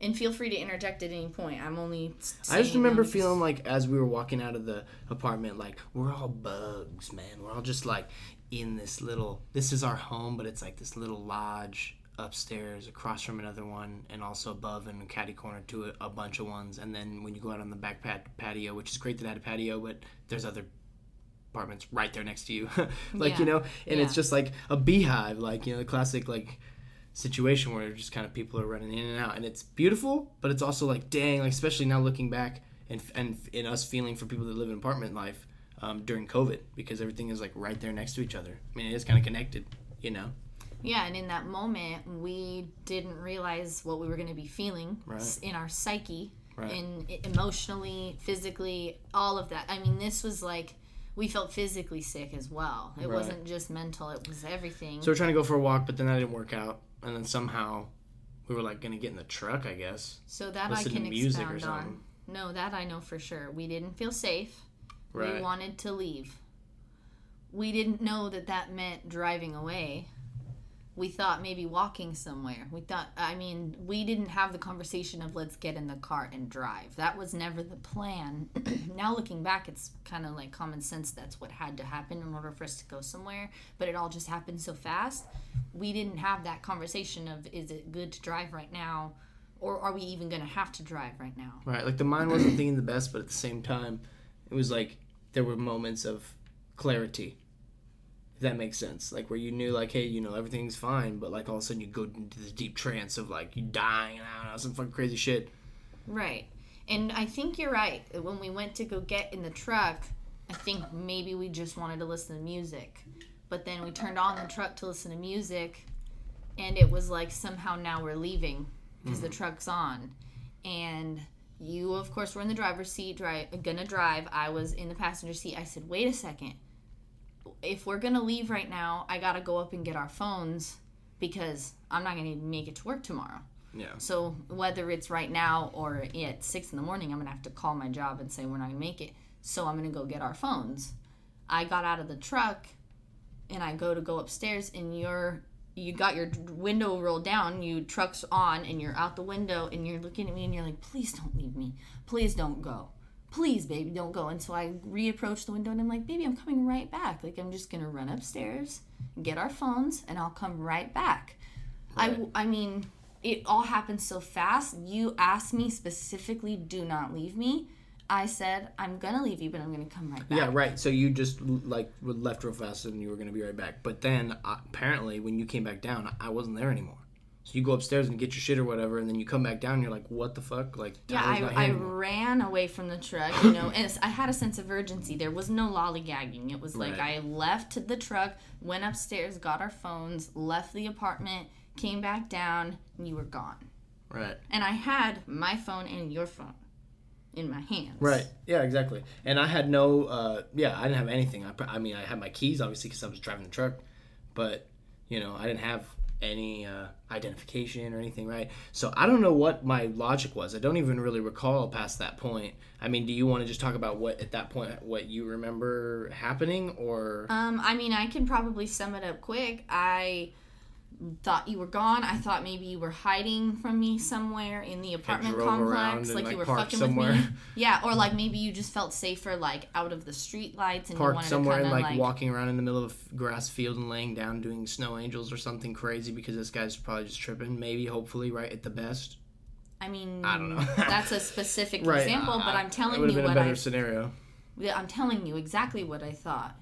And feel free to interject at any point. I'm only saying I just remember feeling like as we were walking out of the apartment, like, we're all bugs, man. We're all just, like, in this little... This is our home, but it's, like, this little lodge upstairs across from another one and also above in a catty corner to a bunch of ones. And then when you go out on the back patio, which is great that it had a patio, but there's other apartments right there next to you. Like, you know? And it's just, like, a beehive. Like, you know, the classic, like... situation where just kind of people are running in and out, and it's beautiful, but it's also like, dang, like especially now looking back and us feeling for people that live in apartment life during COVID, because everything is like right there next to each other. I mean, it is kind of connected, you know. Yeah, and in that moment we didn't realize what we were going to be feeling in our psyche, and emotionally, physically, all of that. I mean, this was like, we felt physically sick as well. It wasn't just mental, it was everything. So we're trying to go for a walk, but then that didn't work out. And then somehow we were, like, going to get in the truck, I guess. So that I can expound on. No, that I know for sure. We didn't feel safe. Right. We wanted to leave. We didn't know that that meant driving away. We thought maybe walking somewhere. We thought, I mean, we didn't have the conversation of let's get in the car and drive. That was never the plan. Now looking back, it's kind of like common sense. That's what had to happen in order for us to go somewhere. But it all just happened so fast. We didn't have that conversation of is it good to drive right now, or are we even going to have to drive right now? Right. Like the mind wasn't thinking the best, but at the same time, it was like there were moments of clarity. If that makes sense, like where you knew, like, hey, you know, everything's fine, but like all of a sudden you go into this deep trance of like you dying and I don't know, some fucking crazy shit. Right, and I think you're right. When we went to go get in the truck, I think maybe we just wanted to listen to music, but then we turned on the truck to listen to music, and it was like somehow now we're leaving because the truck's on, and you of course were in the driver's seat, gonna drive. I was in the passenger seat. I said, wait a second. If we're going to leave right now, I got to go up and get our phones because I'm not going to make it to work tomorrow. Yeah. So whether it's right now or at 6 in the morning, I'm going to have to call my job and say we're not going to make it. So I'm going to go get our phones. I got out of the truck, and I go upstairs, and you're you got your window rolled down, you truck's on, and you're out the window, and you're looking at me, and you're like, please don't leave me. Please don't go. Please, baby, don't go. And so I reapproached the window, and I'm like, baby, I'm coming right back. Like, I'm just going to run upstairs, get our phones, and I'll come right back. Right. I mean, it all happened so fast. You asked me specifically, do not leave me. I said, I'm going to leave you, but I'm going to come right back. Yeah, right. So you just, like, left real fast and you were going to be right back. But then, apparently, when you came back down, I wasn't there anymore. So you go upstairs and get your shit or whatever, and then you come back down and you're like, what the fuck? Like, Tyler's not here anymore. I ran away from the truck, you know, and I had a sense of urgency. There was no lollygagging. It was like I left the truck, went upstairs, got our phones, left the apartment, came back down, and you were gone. Right. And I had my phone and your phone in my hands. Right. Yeah, exactly. And I had no, I didn't have anything. I mean, I had my keys, obviously, because I was driving the truck, but, you know, I didn't have any identification or anything, right? So I don't know what my logic was. I don't even really recall past that point. I mean, do you want to just talk about what, at that point, what you remember happening, or? I mean, I can probably sum it up quick. I thought you were gone. I thought maybe you were hiding from me somewhere in the apartment complex, like you were fucking somewhere. With me. Yeah, or like maybe you just felt safer, like out of the street lights, and parked you wanted somewhere to come and like walking around in the middle of a grass field and laying down doing snow angels or something crazy because this guy's probably just tripping. Maybe, hopefully, right at the best. I mean, I don't know. That's a specific example, but I'm telling you what I scenario. Yeah, I'm telling you exactly what I thought.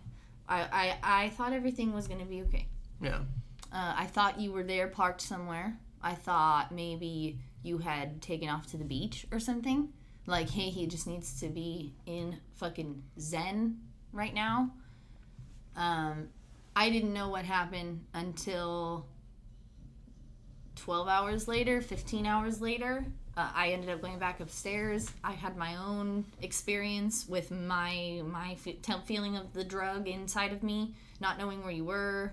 I thought everything was going to be okay. Yeah. I thought you were there parked somewhere. I thought maybe you had taken off to the beach or something. Like, hey, he just needs to be in fucking zen right now. I didn't know what happened until 12 hours later, 15 hours later. I ended up going back upstairs. I had my own experience with my feeling of the drug inside of me, not knowing where you were.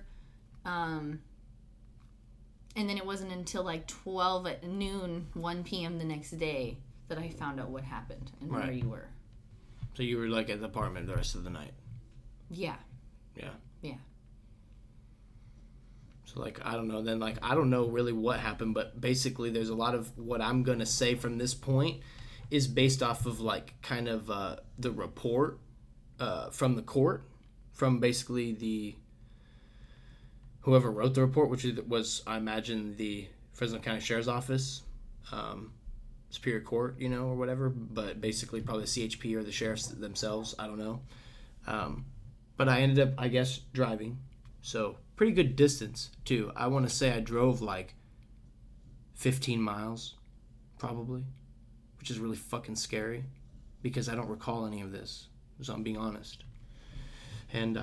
And then it wasn't until like 12 at noon, 1 p.m. the next day that I found out what happened and where you were. So you were like at the apartment the rest of the night? Yeah. Yeah. Yeah. So like, I don't know, then like, I don't know really what happened, but basically there's a lot of what I'm going to say from this point is based off of like kind of the report from the court, from basically the... whoever wrote the report, which was, I imagine, the Fresno County Sheriff's Office, Superior Court, you know, or whatever, but basically probably CHP or the sheriffs themselves, I don't know. But I ended up, I guess, driving, so pretty good distance, too. I want to say I drove, like, 15 miles, probably, which is really fucking scary, because I don't recall any of this, so I'm being honest. And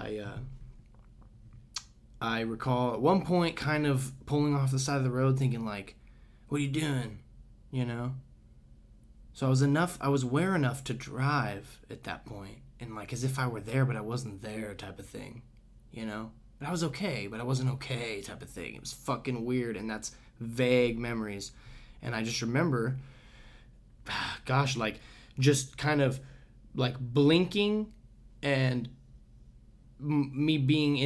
I recall at one point kind of pulling off the side of the road thinking like, what are you doing? You know? So I was aware enough to drive at that point and like as if I were there but I wasn't there type of thing, you know? But I was okay, but I wasn't okay type of thing. It was fucking weird and that's vague memories. And I just remember, gosh, like just kind of like blinking and me being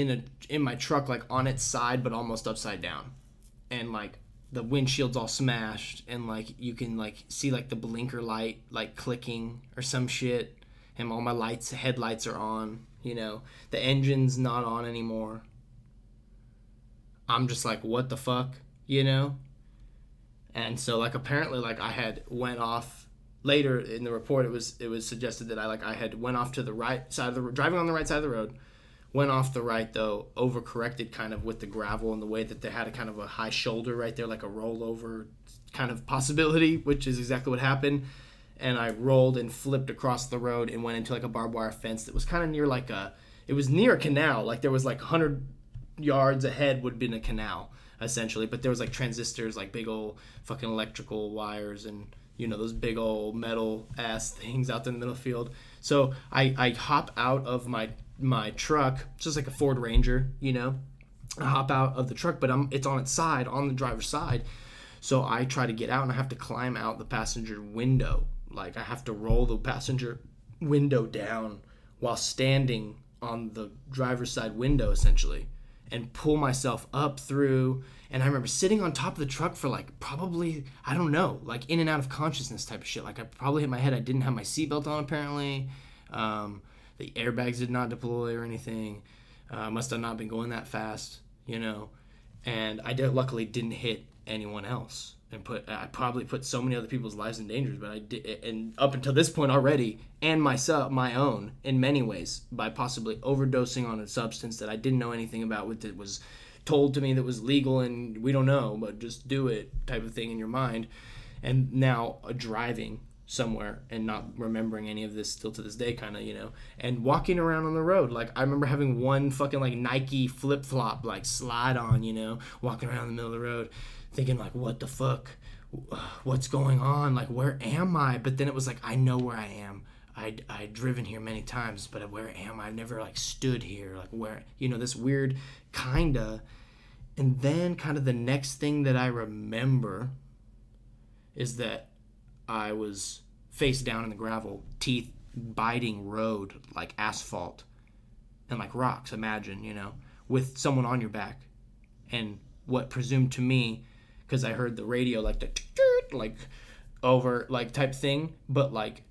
in my truck like on its side but almost upside down and like the windshield's all smashed and like you can like see like the blinker light like clicking or some shit and all my headlights are on, you know, the engine's not on anymore. I'm just like, what the fuck, you know? And so like apparently like I had went off. Later in the report, it was suggested that I had went off to the right side of the road, driving on the right side of the road, went off the right though, overcorrected kind of with the gravel and the way that they had a kind of a high shoulder right there, like a rollover kind of possibility, which is exactly what happened. And I rolled and flipped across the road and went into like a barbed wire fence that was kind of near like it was near a canal. Like there was like 100 yards ahead would have been a canal essentially, but there was like transistors, like big old fucking electrical wires and... you know, those big old metal ass things out there in the middle field. So I hop out of my truck, just like a Ford Ranger, you know. I hop out of the truck, but it's on its side, on the driver's side. So I try to get out and I have to climb out the passenger window. Like I have to roll the passenger window down while standing on the driver's side window essentially. and pull myself up through. And I remember sitting on top of the truck for like probably, I don't know, like in and out of consciousness type of shit. Like I probably hit my head. I didn't have my seatbelt on apparently. The airbags did not deploy or anything. Must have not been going that fast, you know. And I luckily didn't hit anyone else. And I probably put so many other people's lives in danger, but I did, and up until this point already, and myself, my own, in many ways, by possibly overdosing on a substance that I didn't know anything about, that was told to me that was legal, and we don't know, but just do it type of thing in your mind, and now driving somewhere and not remembering any of this still to this day, kind of, you know, and walking around on the road. Like I remember having one fucking like Nike flip-flop like slide on, you know, walking around in the middle of the road, thinking like, what the fuck, what's going on, like where am I? But then it was like, I know where I am. I'd driven here many times, but where am I? I've never like stood here, like where, you know, this weird kinda. And then kind of the next thing that I remember is that I was face down in the gravel, teeth biting road like asphalt and like rocks, imagine, you know, with someone on your back, and what presumed to me, because I heard the radio like the like over like type thing, but like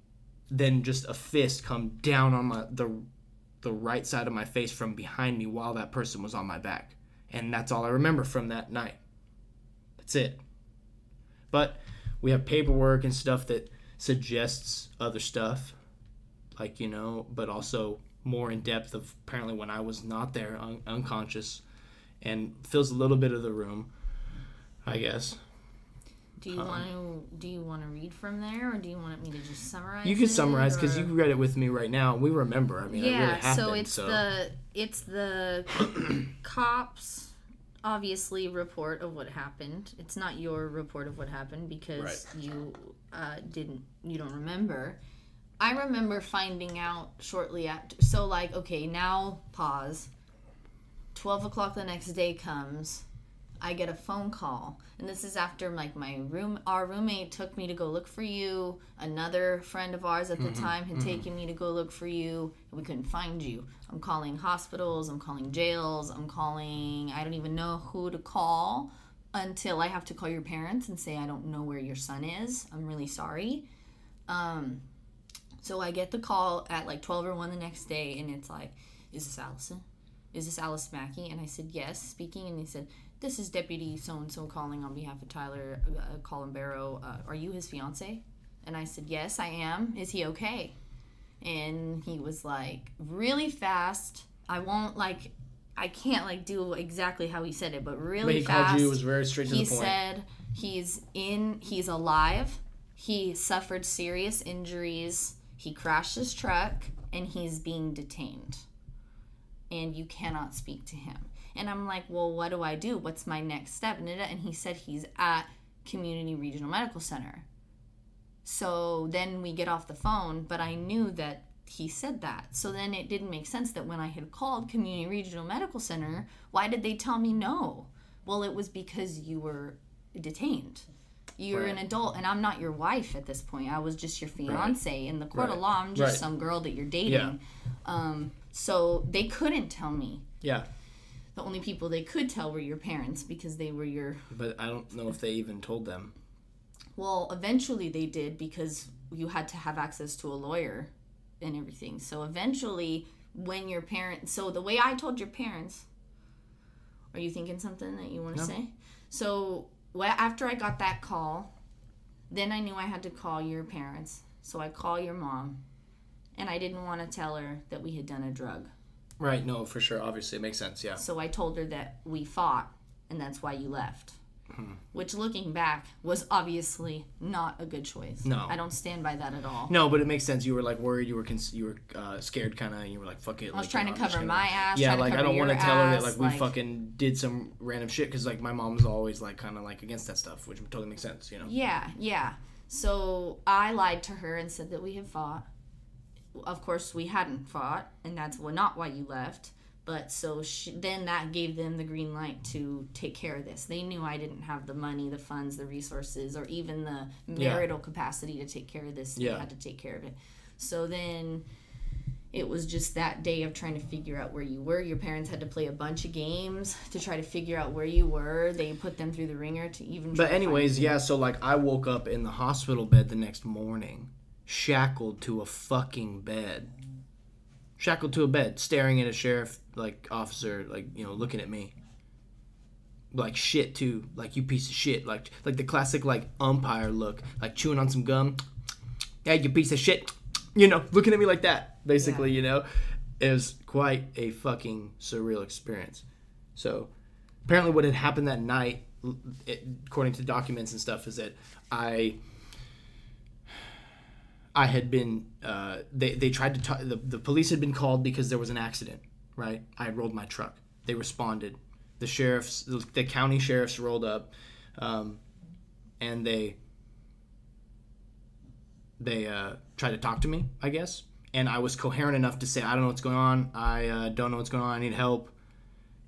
then just a fist come down on the right side of my face from behind me while that person was on my back. And that's all I remember from that night. That's it. But we have paperwork and stuff that suggests other stuff, like, you know, but also more in depth of apparently when I was not there, unconscious, and fills a little bit of the room, I guess. Do you want to read from there, or do you want me to just summarize? You can summarize because you read it with me right now. We remember. I mean, yeah. It really happened, so it's the cops obviously report of what happened. It's not your report of what happened because you don't remember. I remember finding out shortly after. So like, okay, now pause. 12 o'clock the next day comes. I get a phone call, and this is after like our roommate took me to go look for you. Another friend of ours at the time had taken me to go look for you, and we couldn't find you. I'm calling hospitals, I'm calling jails, I don't even know who to call until I have to call your parents and say I don't know where your son is. I'm really sorry. So I get the call at like 12 or 1 the next day, and it's like, is this Allison? Is this Alice Mackey? And I said, yes, speaking. And he said, this is Deputy so-and-so calling on behalf of Tyler Colin Barrow. Are you his fiance? And I said, yes, I am. Is he okay? And he was like, really fast. I can't like do exactly how he said it, but really fast. He called you, was very straight to the point. He said he's alive. He suffered serious injuries. He crashed his truck, and he's being detained. And you cannot speak to him. And I'm like, well, what do I do? What's my next step? And he said he's at Community Regional Medical Center. So then we get off the phone, but I knew that he said that. So then it didn't make sense that when I had called Community Regional Medical Center, why did they tell me no? Well, it was because you were detained. You're right. An adult, and I'm not your wife at this point. I was just your fiance. Right. In the court of law, I'm just some girl that you're dating. Yeah. So they couldn't tell me. Yeah. The only people they could tell were your parents because they were your... But I don't know if they even told them. Well, eventually they did because you had to have access to a lawyer and everything. So eventually when your parents... So the way I told your parents... Are you thinking something that you want to say? So after I got that call, then I knew I had to call your parents. So I call your mom, and I didn't want to tell her that we had done a drug. Right, no, for sure. Obviously, it makes sense, yeah. So I told her that we fought, and that's why you left. Hmm. Which, looking back, was obviously not a good choice. No. I don't stand by that at all. No, but it makes sense. You were, like, worried. You were scared, kind of, and you were like, fuck it. I was trying to cover my ass. Yeah, like, I don't want to tell her that, like, we fucking did some random shit, because, like, my mom's always, like, kind of, like, against that stuff, which totally makes sense, you know? Yeah, yeah. So I lied to her and said that we had fought. Of course, we hadn't fought, and that's not why you left. But so then that gave them the green light to take care of this. They knew I didn't have the money, the funds, the resources, or even the marital capacity to take care of this. Yeah. They had to take care of it. So then It was just that day of trying to figure out where you were. Your parents had to play a bunch of games to try to figure out where you were. They put them through the ringer to even try. But anyways, yeah, so like I woke up in the hospital bed the next morning, shackled to a fucking bed. Shackled to a bed, staring at a sheriff, like, officer, like, you know, looking at me. Like, shit, too. Like, you piece of shit. Like the classic, like, umpire look. Like, chewing on some gum. Hey, you piece of shit. You know, looking at me like that. Basically, yeah. You know, it was quite a fucking surreal experience. So, apparently what had happened that night, according to documents and stuff, is that I had been, they tried to, the police had been called because there was an accident, right? I had rolled my truck. They responded. The county sheriffs rolled up, and they tried to talk to me, I guess. And I was coherent enough to say, I don't know what's going on. I don't know what's going on. I need help.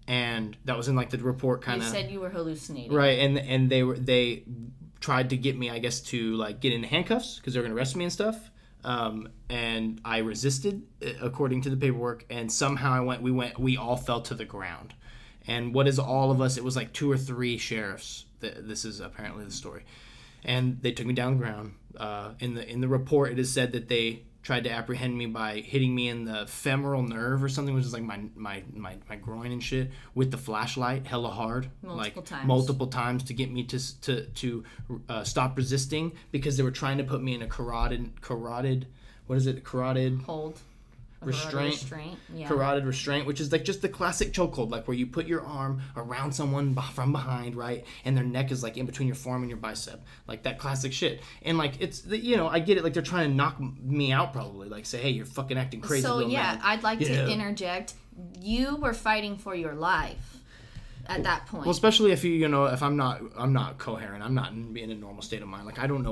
And that was in like the report kind of. You said you were hallucinating. Right. And they tried to get me, I guess, to like get into handcuffs because they were going to arrest me and stuff. And I resisted, according to the paperwork. And somehow we all fell to the ground. And what is all of us? It was like 2 or 3 sheriffs. This is apparently the story. And they took me down the ground. In the report, it is said that they tried to apprehend me by hitting me in the femoral nerve or something, which is like my groin and shit, with the flashlight hella hard. Multiple times to get me to stop resisting, because they were trying to put me in a carotid restraint, which is like just the classic chokehold, like where you put your arm around someone from behind, right, and their neck is like in between your forearm and your bicep, like that classic shit. And like, it's, you know, I get it, like they're trying to knock me out, probably, like say, hey, you're fucking acting crazy. So yeah, man. I'd like to interject. You were fighting for your life at that point. Well, especially if if I'm not coherent, I'm not in a normal state of mind. Like, I don't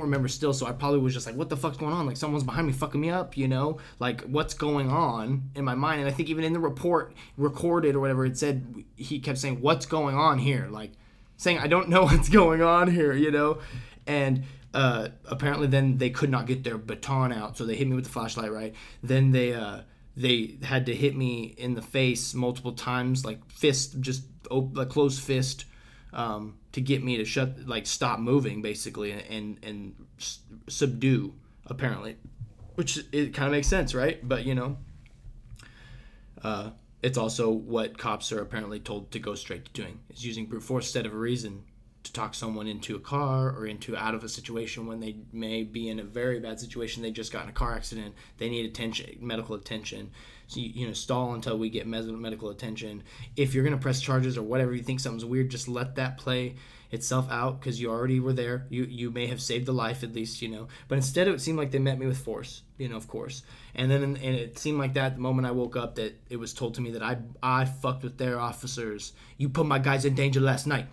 remember still, so I probably was just like, what the fuck's going on? Like, someone's behind me fucking me up, you know? Like, what's going on in my mind? And I think even in the report recorded or whatever, it said, he kept saying, what's going on here? Like, saying, I don't know what's going on here, you know? And apparently then they could not get their baton out, so they hit me with the flashlight, right? Then they had to hit me in the face multiple times, like fist, just like closed fist, to get me to stop moving, basically, and subdue, apparently, which it kind of makes sense, right? But you know, it's also what cops are apparently told to go straight to doing, is using brute force instead of a reason to talk someone into a car or out of a situation when they may be in a very bad situation. They just got in a car accident. They need medical attention. So, you know, stall until we get medical attention. If you're going to press charges or whatever, you think something's weird, just let that play itself out, because you already were there. You may have saved a life at least, you know. But instead, it seemed like they met me with force, you know, of course. And then and it seemed like that the moment I woke up that it was told to me that I fucked with their officers. You put my guys in danger last night.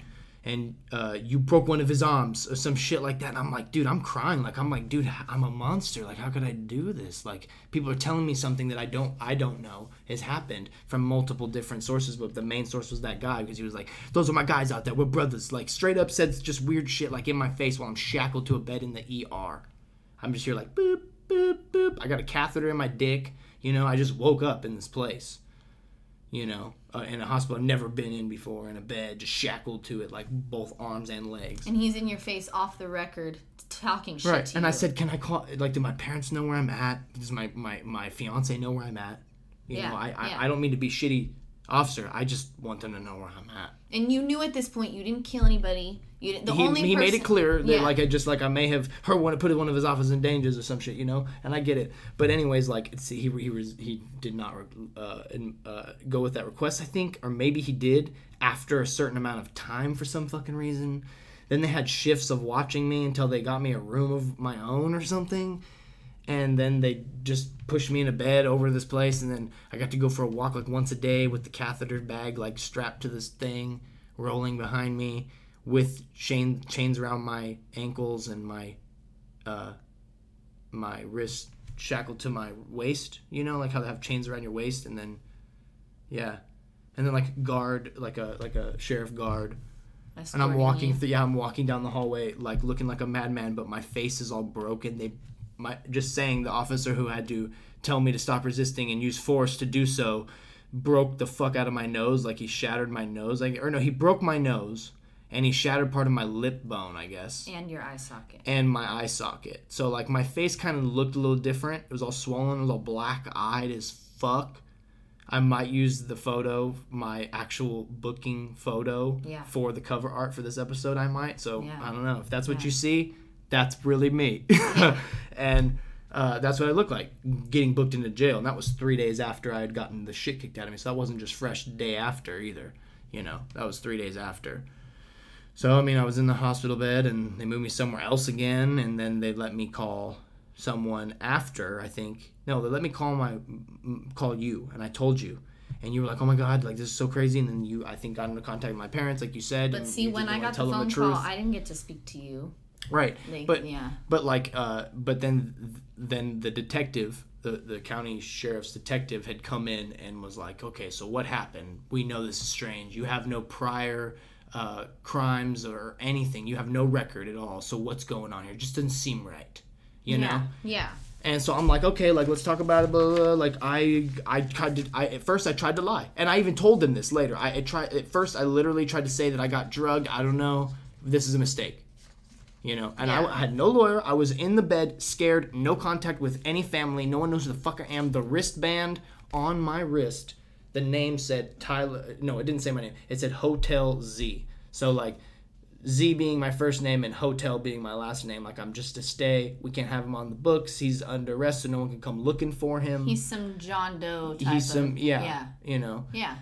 And you broke one of his arms or some shit like that. And I'm like, dude, I'm crying. Like, dude, I'm a monster. Like, how could I do this? Like, people are telling me something that I don't know has happened from multiple different sources. But the main source was that guy, because he was like, those are my guys out there. We're brothers. Like, straight up said just weird shit, like, in my face while I'm shackled to a bed in the ER. I'm just here like, boop, boop, boop. I got a catheter in my dick. You know, I just woke up in this place. You know, in a hospital I've never been in before, in a bed, just shackled to it, like both arms and legs. And he's in your face off the record talking shit, right, to you. And I said, can I call, like, do my parents know where I'm at? Does my fiance know where I'm at? You know, I don't mean to be shitty officer. I just want them to know where I'm at. And you knew at this point you didn't kill anybody. You didn't, he made it clear that, like, I may have put one of his officers in danger or some shit, you know? And I get it. But anyways, like, he did not go with that request, I think. Or maybe he did after a certain amount of time for some fucking reason. Then they had shifts of watching me until they got me a room of my own or something. And then they just pushed me in a bed over this place, and then I got to go for a walk like once a day with the catheter bag like strapped to this thing, rolling behind me with chains around my ankles and my wrist shackled to my waist. You know, like how they have chains around your waist, and then like guard, like a sheriff guard. And I'm walking down the hallway like looking like a madman, but my face is all broken. Just saying the officer who had to tell me to stop resisting and use force to do so, broke the fuck out of my nose. Like, he shattered my nose. Like, or no, he broke my nose, and he shattered part of my lip bone, I guess. And your eye socket. And my eye socket. So, like, my face kind of looked a little different. It was all swollen. It was all black-eyed as fuck. I might use the photo, my actual booking photo, for the cover art for this episode, I might. So, I don't know. If that's what you see, that's really me. And that's what I look like, getting booked into jail. And that was 3 days after I had gotten the shit kicked out of me. So that wasn't just fresh day after either. You know, that was 3 days after. So, I mean, I was in the hospital bed, and they moved me somewhere else again, and then they let me call someone after, I think. No, they let me call you, and I told you. And you were like, oh, my God, like, this is so crazy. And then you, I think, got into contact with my parents, like you said. But see, when I got the phone call, I didn't get to speak to you. Right. Like, but, but then the detective, the county sheriff's detective, had come in and was like, okay, so what happened? We know this is strange. You have no prior crimes or anything. You have no record at all. So what's going on here? It just doesn't seem right, you know? Yeah. And so I'm like, okay, like, let's talk about it, blah, blah, blah. Like, I at first I tried to lie, and I even told them this later. I literally tried to say that I got drugged. I don't know. This is a mistake, you know? And I had no lawyer. I was in the bed, scared, no contact with any family. No one knows who the fuck I am. The wristband on my wrist, the name said Tyler. No, it didn't say my name. It said Hotel Z. So, like, Z being my first name and Hotel being my last name. Like, I'm just to stay. We can't have him on the books. He's under arrest, so no one can come looking for him. He's some John Doe type. He's some, you know. Yeah.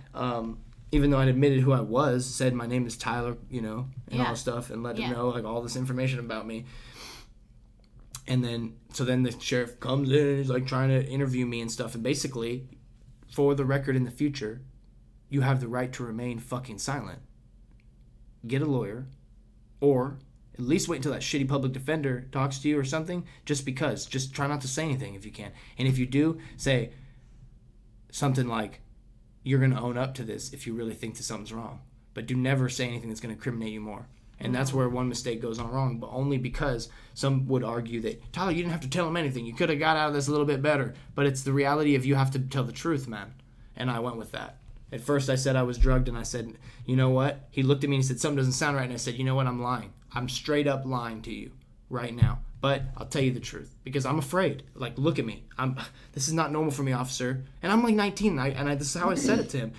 Even though I'd admitted who I was, said my name is Tyler, you know, and all this stuff, and let him know, like, all this information about me. And then, so then the sheriff comes in and he's, like, trying to interview me and stuff, and basically, for the record in the future, you have the right to remain fucking silent. Get a lawyer, or at least wait until that shitty public defender talks to you or something, just because. Just try not to say anything if you can. And if you do, say something like, you're going to own up to this if you really think that something's wrong. But do never say anything that's going to incriminate you more. And that's where one mistake goes on wrong, but only because some would argue that, Tyler, you didn't have to tell him anything. You could have got out of this a little bit better. But it's the reality of you have to tell the truth, man. And I went with that. At first I said I was drugged, and I said, you know what? He looked at me and he said, something doesn't sound right. And I said, you know what? I'm lying. I'm straight up lying to you right now. But I'll tell you the truth because I'm afraid. Like, look at me. This is not normal for me, officer. And I'm like 19, and this is how I said it to him.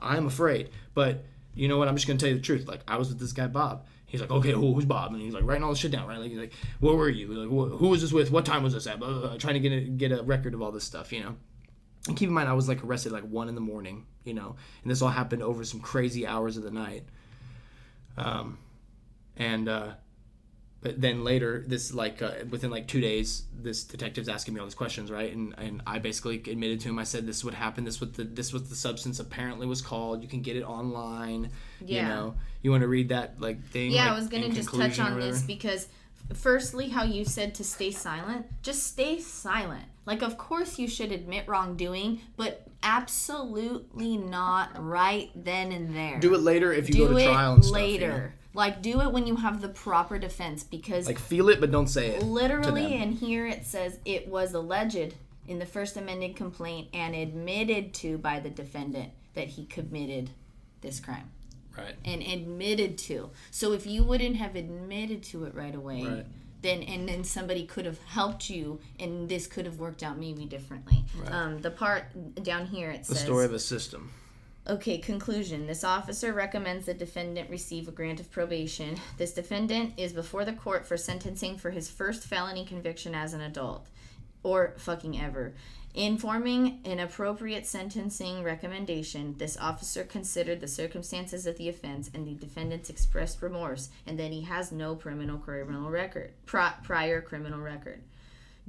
I'm afraid, but... You know what? I'm just going to tell you the truth. Like, I was with this guy, Bob. He's like, okay, who's Bob? And he's like, writing all this shit down, right? Like, he's like, where were you? Like, who was this with? What time was this at? Blah, blah, blah, trying to get a record of all this stuff, you know? And keep in mind, I was, like, arrested, like, 1 in the morning, you know? And this all happened over some crazy hours of the night. But then later, this, like, within, like, 2 days, this detective's asking me all these questions, right? And I basically admitted to him. I said, this would happen. This was the substance apparently was called. You can get it online. Yeah. You know, you want to read that, like, thing? Yeah, like, I was going to just touch on this because, firstly, how you said to stay silent. Just stay silent. Like, of course you should admit wrongdoing, but absolutely not right then and there. Do it later if you go to trial and stuff. Do it later. You know? Like, do it when you have the proper defense because... Like, feel it, but don't say it. Literally, and here it says it was alleged in the first amended complaint and admitted to by the defendant that he committed this crime. Right. And admitted to. So if you wouldn't have admitted to it right away, right. then somebody could have helped you, and this could have worked out maybe differently. Right. The part down here, it says... The story of a system. Okay, conclusion. This officer recommends the defendant receive a grant of probation. This defendant is before the court for sentencing for his first felony conviction as an adult, or fucking ever. In forming an appropriate sentencing recommendation, this officer considered the circumstances of the offense and the defendant's expressed remorse, and that he has no prior criminal record.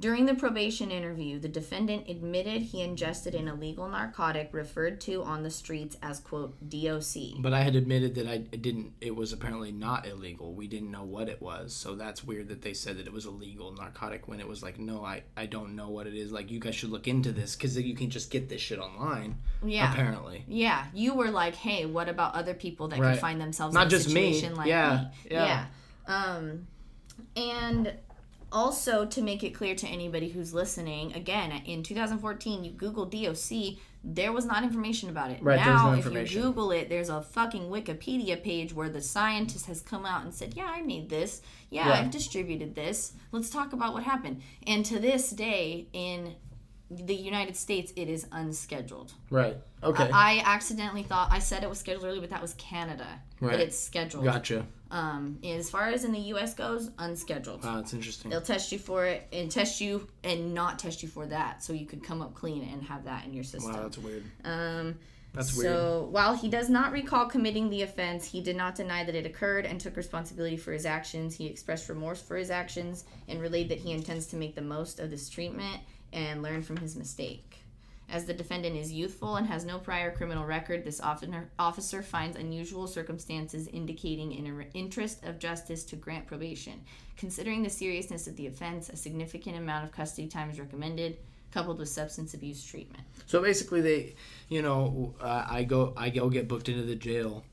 During the probation interview, the defendant admitted he ingested an illegal narcotic referred to on the streets as, quote, DOC. But I had admitted that it was apparently not illegal. We didn't know what it was. So that's weird that they said that it was a legal narcotic when it was like, no, I don't know what it is. Like, you guys should look into this because you can just get this shit online, apparently. Yeah. You were like, hey, what about other people that can find themselves in a situation like me? Yeah. And... Also, to make it clear to anybody who's listening, again, in 2014, you Google DOC, there was not information about it. Right, now, if you Google it, there's a fucking Wikipedia page where the scientist has come out and said, yeah, I made this. Yeah, I've distributed this. Let's talk about what happened. And to this day, in the United States, it is unscheduled. Right. Okay. I accidentally thought, I said it was scheduled early, but that was Canada. Right. But it's scheduled. Gotcha. As far as in the U.S. goes, unscheduled. Wow, that's interesting. They'll test you for it and test you and not test you for that, so you could come up clean and have that in your system. Wow, that's weird. That's weird. So, while he does not recall committing the offense, he did not deny that it occurred and took responsibility for his actions. He expressed remorse for his actions and relayed that he intends to make the most of this treatment and learn from his mistake. As the defendant is youthful and has no prior criminal record, this officer finds unusual circumstances indicating an interest of justice to grant probation. Considering the seriousness of the offense, a significant amount of custody time is recommended, coupled with substance abuse treatment. So basically, they, you know, I go get booked into the jail,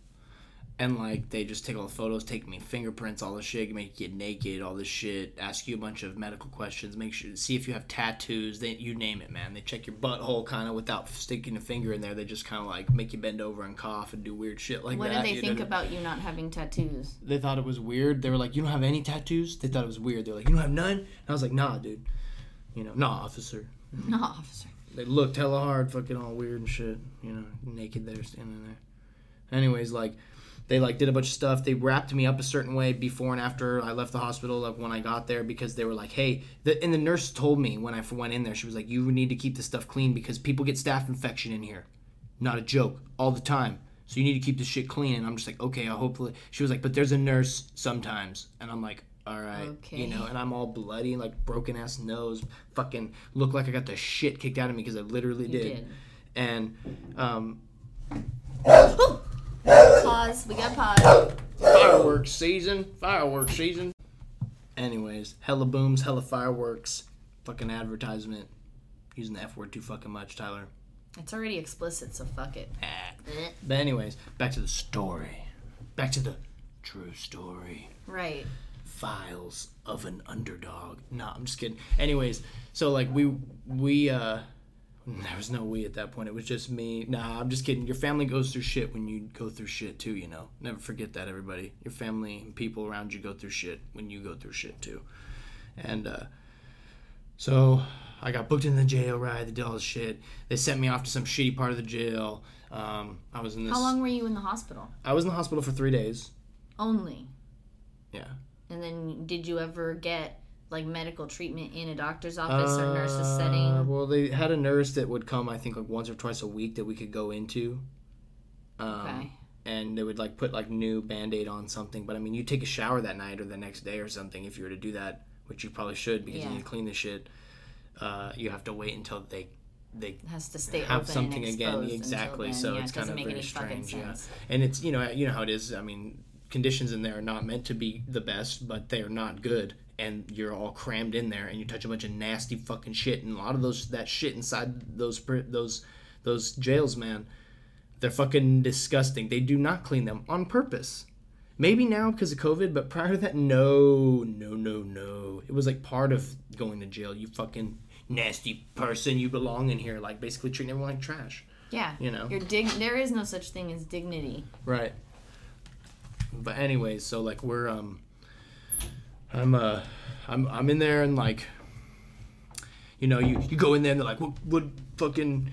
and like they just take all the photos, take me fingerprints, all the shit, make you get naked, all this shit, ask you a bunch of medical questions, make sure to see if you have tattoos, they, you name it, man. They check your butthole kind of without sticking a finger in there. They just kind of like make you bend over and cough and do weird shit like that. What did they think about you not having tattoos? They thought it was weird. They were like, you don't have any tattoos? They thought it was weird. They were like, you don't have none? And I was like, nah, dude. You know, nah, officer. Nah, officer. They looked hella hard, fucking all weird and shit, you know, naked there, standing there. Anyways, like... They, like, did a bunch of stuff. They wrapped me up a certain way before and after I left the hospital, like, when I got there, because they were like, hey. And the nurse told me when I went in there, she was like, you need to keep this stuff clean because people get staph infection in here. Not a joke. All the time. So you need to keep this shit clean. And I'm just like, okay, I'll hopefully. She was like, but there's a nurse sometimes. And I'm like, all right. Okay. You know, and I'm all bloody, like, broken-ass nose. Fucking look like I got the shit kicked out of me because I literally did. And, Pause. We got pause. Fireworks season. Fireworks season. Anyways, hella booms, hella fireworks. Fucking advertisement. Using the F word too fucking much, Tyler. It's already explicit, so fuck it. But anyways, back to the story. Back to the true story. Right. Files of an underdog. Nah, I'm just kidding. Anyways, so like we there was no we at that point. It was just me. Nah, I'm just kidding. Your family goes through shit when you go through shit, too, you know. Never forget that, everybody. Your family and people around you go through shit when you go through shit, too. And so I got booked in the jail ride. They did all this shit. They sent me off to some shitty part of the jail. I was in this... How long were you in the hospital? I was in the hospital for 3 days. Only? Yeah. And then did you ever get... like medical treatment in a doctor's office or nurse's setting? Well, they had a nurse that would come, I think, like once or twice a week that we could go into. Okay. And they would like put like new Band-Aid on something. But I mean, you take a shower that night or the next day or something if you were to do that, which you probably should because you need to clean the shit. You have to wait until they has to stay have open something and again. Exactly. Then, so it's kind of very strange. Yeah. And it's you know how it is. I mean, conditions in there are not meant to be the best, but they are not good. And you're all crammed in there, and you touch a bunch of nasty fucking shit, and a lot of that shit inside those jails, man, they're fucking disgusting. They do not clean them on purpose. Maybe now because of COVID, but prior to that, no. It was like part of going to jail. You fucking nasty person, you belong in here. Like basically treating everyone like trash. Yeah. You know. There is no such thing as dignity. Right. But anyways, so like we're I'm in there and like, you know, you go in there and they're like, what fucking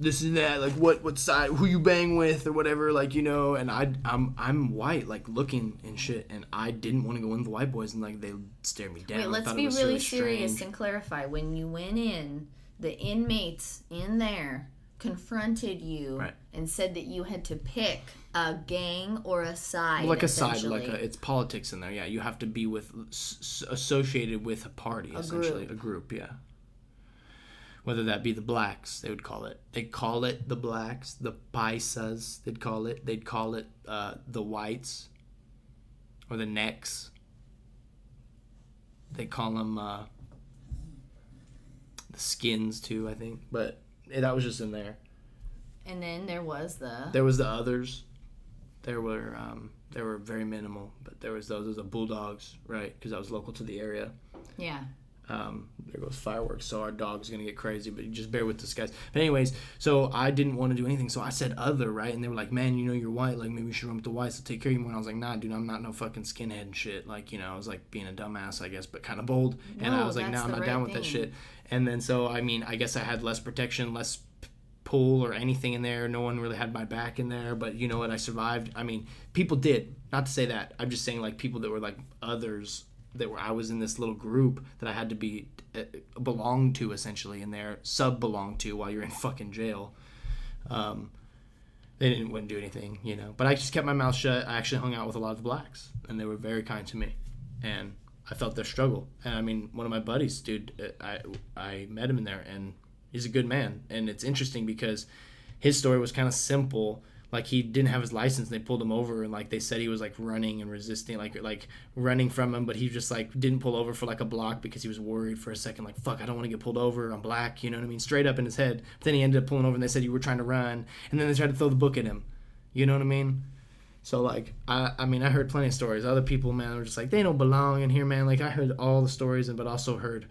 this and that, like what side, who you bang with or whatever, like, you know, and I'm white, like looking and shit, and I didn't want to go in with the white boys and like they stared me down. Wait, let's be really serious and clarify. When you went in, the inmates in there confronted you and said that you had to pick a gang or a side. Like a side, it's politics in there. Yeah, you have to be associated with a party, essentially a group. Yeah, whether that be the blacks, they would call it. They call it the blacks, the paisas. They'd call it. They'd call it the whites or the necks. They call them the skins too, I think, but. That was just in there. And then there was the others. There were very minimal, but there was those bulldogs, right? Because I was local to the area. Yeah. There goes fireworks, so our dog's gonna get crazy, but you just bear with this, guys. But anyways, so I didn't want to do anything, so I said other, right? And they were like, man, you know, you're white, like maybe we should run with the whites to take care of you more. And I was like, nah, dude, I'm not no fucking skinhead and shit. Like, you know, I was like being a dumbass, I guess, but kind of bold. No, and I was like, nah, I'm not down with that shit. And then so, I mean, I guess I had less protection, less pull or anything in there. No one really had my back in there, but you know what? I survived. I mean, people did. Not to say that. I'm just saying, like, people that were like others, that were I was in this little group that I had to be belong to, essentially, in there, sub-belong to while you're in fucking jail. They wouldn't do anything, you know. But I just kept my mouth shut. I actually hung out with a lot of the blacks, and they were very kind to me. And I felt their struggle. And, I mean, one of my buddies, dude, I met him in there, and he's a good man. And it's interesting because his story was kind of simple. Like, he didn't have his license, and they pulled him over, and, like, they said he was, like, running and resisting, like running from him, but he just, like, didn't pull over for, like, a block because he was worried for a second, like, fuck, I don't want to get pulled over, I'm black, you know what I mean, straight up in his head. But then he ended up pulling over, and they said you were trying to run, and then they tried to throw the book at him, you know what I mean? So, like, I mean, I heard plenty of stories. Other people, man, were just like, they don't belong in here, man. Like, I heard all the stories, but also heard,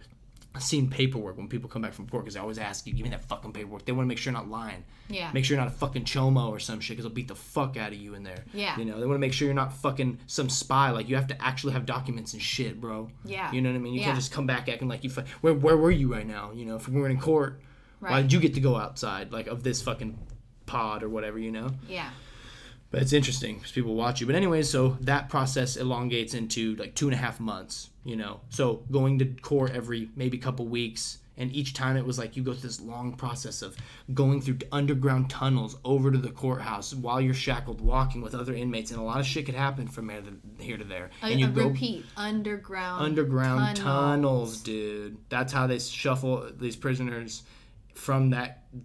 I've seen paperwork when people come back from court, because they always ask you, give me that fucking paperwork. They want to make sure you're not lying. Yeah. Make sure you're not a fucking chomo or some shit, because they'll beat the fuck out of you in there. Yeah. You know, they want to make sure you're not fucking some spy. Like, you have to actually have documents and shit, bro. Yeah. You know what I mean? You can't just come back acting like you where were you right now? You know, if we were in court, right. Why did you get to go outside, like, of this fucking pod or whatever, you know? Yeah. But it's interesting because people watch you. But anyway, so that process elongates into like 2.5 months, you know. So going to court every maybe couple weeks, and each time it was like you go through this long process of going through underground tunnels over to the courthouse while you're shackled, walking with other inmates, and a lot of shit could happen from here to there. And you go repeat underground tunnels, dude. That's how they shuffle these prisoners. From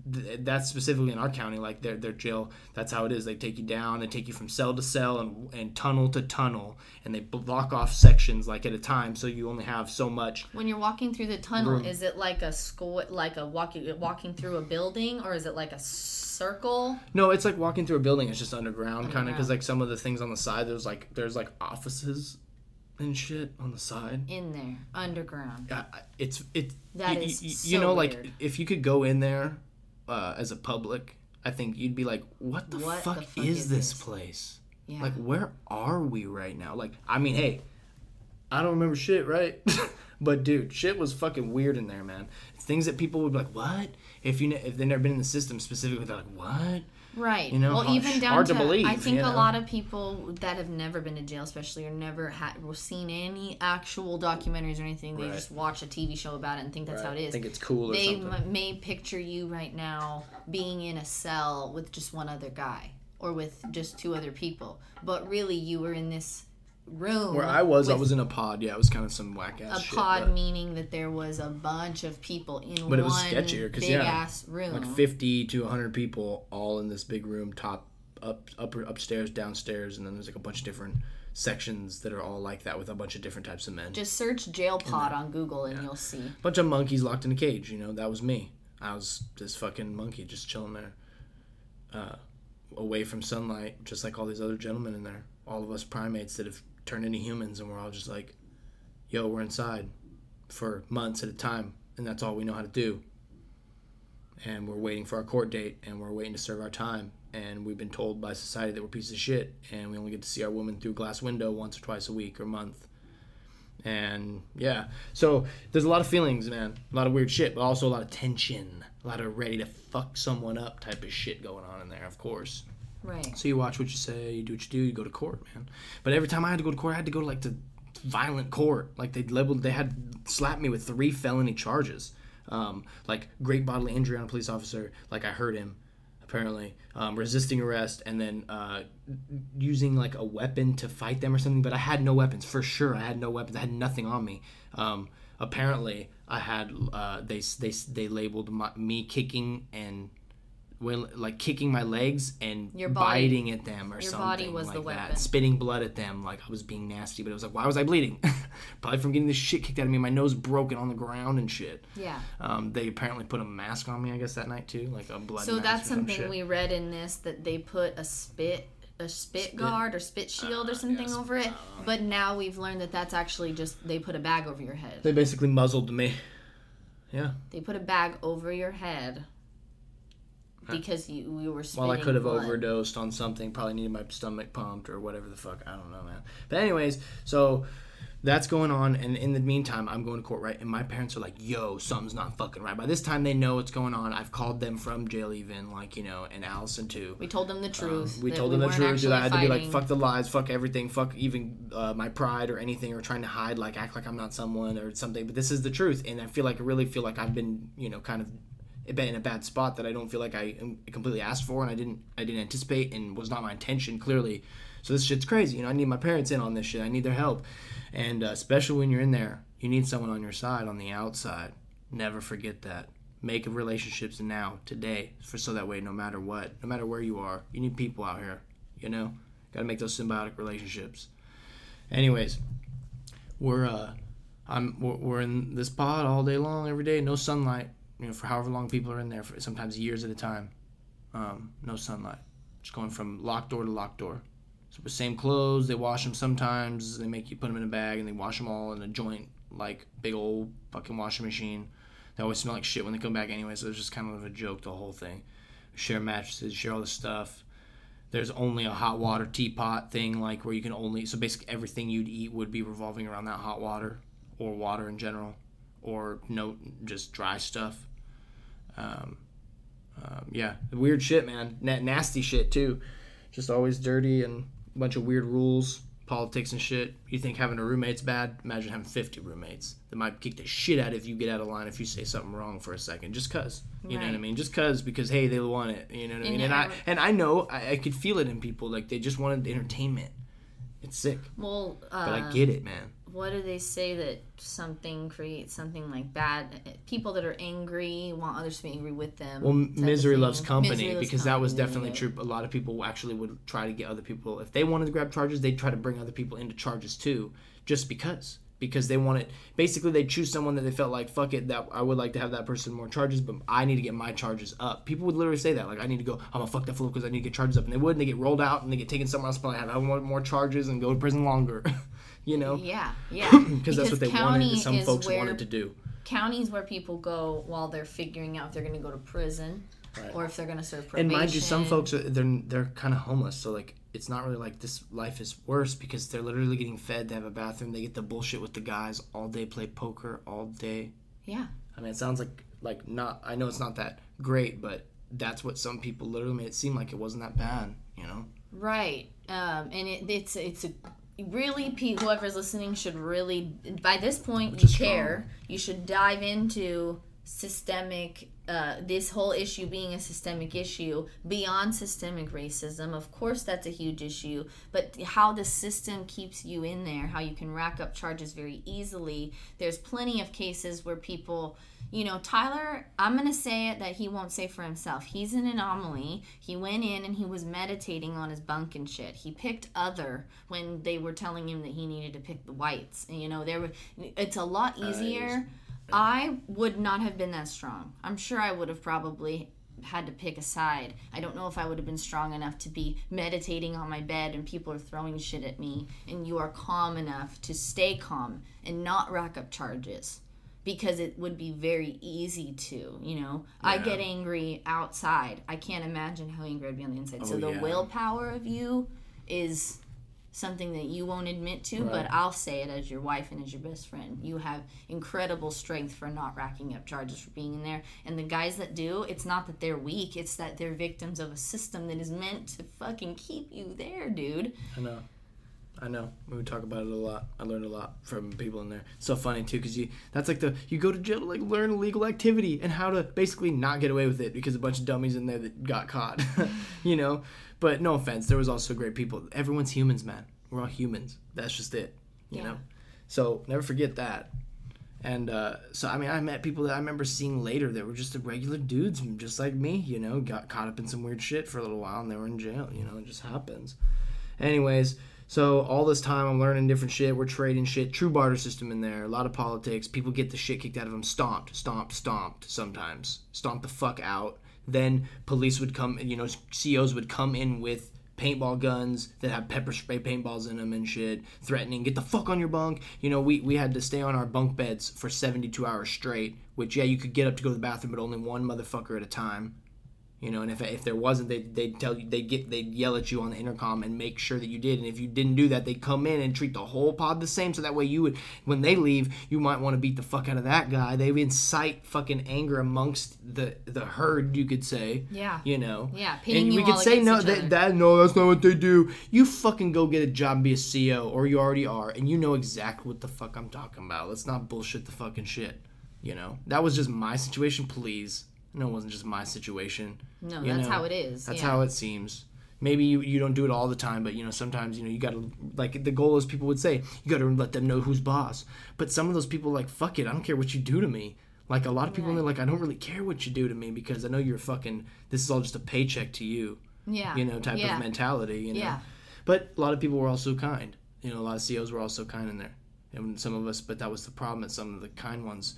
that's specifically in our county, like their jail, that's how it is. They take you down, they take you from cell to cell and tunnel to tunnel, and they block off sections like at a time, so you only have so much. When you're walking through the tunnel, room. Is it like a school, like a walking through a building, or is it like a circle? No, it's like walking through a building. It's just underground kind of, because like some of the things on the side, there's like offices and shit on the side. In there. Underground. Yeah, it's that is so you know, weird. Like, if you could go in there as a public, I think you'd be like, what the fuck is this place? Yeah. Like, where are we right now? Like, I mean, hey, I don't remember shit, right? But, dude, shit was fucking weird in there, man. Things that people would be like, what? If they've never been in the system specifically, they're like, what? Right. You know, well, even down to believe, I think a lot of people that have never been to jail, especially, or never seen any actual documentaries or anything, they just watch a TV show about it and think that's how it is. I think it's cool. They or something. They may picture you right now being in a cell with just one other guy or with just two other people, but really you were in this room where I was in a pod. Yeah, it was kind of some whack ass shit. A pod, but meaning that there was a bunch of people in one, but it was sketchier, big ass room, like 50 to 100 people all in this big room, top upper upstairs, downstairs, and then there's like a bunch of different sections that are all like that with a bunch of different types of men. Just search jail pod on Google and you'll see a bunch of monkeys locked in a cage. You know, that was me. I was this fucking monkey just chilling there, away from sunlight, just like all these other gentlemen in there. All of us primates that have turned into humans, and we're all just like, yo, we're inside for months at a time, and that's all we know how to do, and we're waiting for our court date, and we're waiting to serve our time, and we've been told by society that we're pieces of shit, and we only get to see our woman through a glass window once or twice a week or month. And yeah, so there's a lot of feelings, man, a lot of weird shit, but also a lot of tension, a lot of ready to fuck someone up type of shit going on in there, of course. Right. So you watch what you say, you do what you do, you go to court, man. But every time I had to go to court, I had to go to, like, the violent court. Like, they had slapped me with 3 felony charges. Like, great bodily injury on a police officer. Like, I hurt him, apparently. Resisting arrest, and then using, like, a weapon to fight them or something. But I had no weapons, for sure. I had no weapons. I had nothing on me. Apparently, I had, they labeled me kicking and... Well, like kicking my legs and biting at them or something. Your body was like the weapon. That. Spitting blood at them, like I was being nasty, but it was like, why was I bleeding? Probably from getting this shit kicked out of me. My nose broken on the ground and shit. Yeah. They apparently put a mask on me, I guess, that night too, like a blood mask. So that's something we read in this, that they put a spit a spit guard or spit shield or something over it. But now we've learned that that's actually just they put a bag over your head. They basically muzzled me. Yeah. They put a bag over your head because we were spitting. Well, I could have overdosed on something. Probably needed my stomach pumped or whatever the fuck. I don't know, man. But anyways, so that's going on, and in the meantime, I'm going to court, right? And my parents are like, yo, something's not fucking right. By this time, they know what's going on. I've called them from jail even, like, you know, and Allison, too. We told them the truth. We told them the truth. I had to be like, fuck the lies, fuck everything, fuck even my pride or anything, or trying to hide, like, act like I'm not someone or something. But this is the truth, and I feel like, I really feel like I've been, you know, kind of in a bad spot that I don't feel like I completely asked for, and I didn't anticipate, and was not my intention, clearly. So this shit's crazy. You know, I need my parents in on this shit. I need their help. And especially when you're in there, you need someone on your side, on the outside. Never forget that. Make relationships now, today, so that way no matter what, no matter where you are, you need people out here, you know? Got to make those symbiotic relationships. Anyways, we're in this pod all day long, every day, no sunlight, you know, for however long people are in there, for sometimes years at a time. No sunlight. Just going from locked door to locked door. So the same clothes, they wash them sometimes, they make you put them in a bag, and they wash them all in a joint, like, big old fucking washing machine. They always smell like shit when they come back anyway, so it's just kind of a joke, the whole thing. Share mattresses, share all this stuff. There's only a hot water teapot thing, like, where you can only, so basically everything you'd eat would be revolving around that hot water, or water in general, or no, just dry stuff. Yeah, weird shit, man. Nasty shit, too. Just always dirty and bunch of weird rules, politics and shit. You think having a roommate's bad? Imagine having 50 roommates that might kick the shit out if you get out of line, if you say something wrong for a second, just cause. You know what I mean? Just cause, because hey, they want it. You know what I mean? And I know I could feel it in people, like they just wanted entertainment. It's sick. Well, but I get it, man. What do they say that something creates something like bad? People that are angry want others to be angry with them. Well, misery loves company, because that was definitely true. A lot of people actually would try to get other people. If they wanted to grab charges, they'd try to bring other people into charges too, just because they want it. Basically, they choose someone that they felt like, fuck it, that I would like to have that person more charges, but I need to get my charges up. People would literally say that, like, I need to go, I'm gonna fuck that fool because I need to get charges up. And they would, and they get rolled out, and they get taken somewhere else, probably have more charges and go to prison longer. You know? Yeah. Because that's what they wanted, and some folks wanted to do. County's where people go while they're figuring out if they're going to go to prison, right, or if they're going to serve probation. And mind you, some folks, they're kind of homeless, so, like, it's not really like this life is worse because they're literally getting fed, they have a bathroom, they get the bullshit with the guys all day, play poker all day. Yeah. I mean, it sounds like not, I know it's not that great, but that's what some people literally made it seem like it wasn't that bad, you know? Right. And it's a... Really, Pete, whoever's listening should really, by this point, you care. Strong. You should dive into systemic, this whole issue being a systemic issue, beyond systemic racism. Of course, that's a huge issue. But how the system keeps you in there, how you can rack up charges very easily. There's plenty of cases where people... You know, Tyler, I'm going to say it that he won't say for himself. He's an anomaly. He went in and he was meditating on his bunk and shit. He picked other when they were telling him that he needed to pick the whites. And, you know, it's a lot easier. I would not have been that strong. I'm sure I would have probably had to pick a side. I don't know if I would have been strong enough to be meditating on my bed and people are throwing shit at me. And you are calm enough to stay calm and not rack up charges. Because it would be very easy to, you know. Yeah. I get angry outside. I can't imagine how angry I'd be on the inside. So the willpower of you is something that you won't admit to, right, but I'll say it as your wife and as your best friend. You have incredible strength for not racking up charges for being in there. And the guys that do, it's not that they're weak. It's that they're victims of a system that is meant to fucking keep you there, dude. I know. We would talk about it a lot. I learned a lot from people in there. It's so funny, too, because you go to jail to, like, learn illegal activity and how to basically not get away with it because a bunch of dummies in there that got caught, you know? But no offense. There was also great people. Everyone's humans, man. We're all humans. That's just it, you know? So never forget that. And so, I mean, I met people that I remember seeing later that were just the regular dudes just like me, you know, got caught up in some weird shit for a little while and they were in jail, you know? It just happens. Anyways... So all this time I'm learning different shit. We're trading shit. True barter system in there. A lot of politics. People get the shit kicked out of them. Stomped sometimes. Stomped the fuck out. Then police would come, you know, COs would come in with paintball guns that have pepper spray paintballs in them and shit, threatening, get the fuck on your bunk. You know, we had to stay on our bunk beds for 72 hours straight, which, yeah, you could get up to go to the bathroom, but only one motherfucker at a time. You know, and if there wasn't, they'd tell you, they'd yell at you on the intercom and make sure that you did. And if you didn't do that, they'd come in and treat the whole pod the same. So that way you would, when they leave, you might want to beat the fuck out of that guy. They would incite fucking anger amongst the herd, you could say. Yeah. You know. Yeah. And we could say, no, that's not what they do. You fucking go get a job and be a CO, or you already are. And you know exactly what the fuck I'm talking about. Let's not bullshit the fucking shit. You know, that was just my situation, please. No, it wasn't just my situation. No, you that's know, how it is. That's how it seems. Maybe you don't do it all the time, but, you know, sometimes, you know, you got to, like, the goal is, people would say, you got to let them know who's boss. But some of those people are like, fuck it, I don't care what you do to me. Like, a lot of people, right. They're like, I don't really care what you do to me because I know you're fucking, this is all just a paycheck to you. Yeah. You know, type of mentality, you know. Yeah. But a lot of people were also kind. You know, a lot of COs were also kind in there. And some of us, but that was the problem, that some of the kind ones,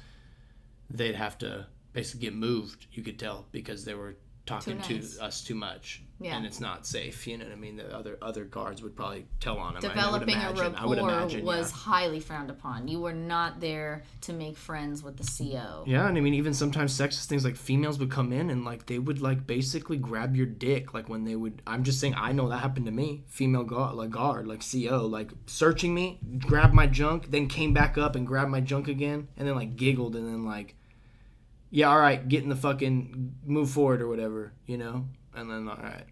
they'd have to basically get moved, you could tell, because they were talking to us too much. Yeah. And it's not safe, you know what I mean? The other guards would probably tell on them. Developing a rapport was highly frowned upon. You were not there to make friends with the CO. Yeah, and I mean, even sometimes sexist things, like females would come in and, like, they would, like, basically grab your dick, like, when they would, I'm just saying, I know that happened to me. Female guard, like, CO, like, searching me, grabbed my junk, then came back up and grabbed my junk again, and then, like, giggled, and then, like, yeah, all right, get in the fucking, move forward or whatever, you know? And then, all right.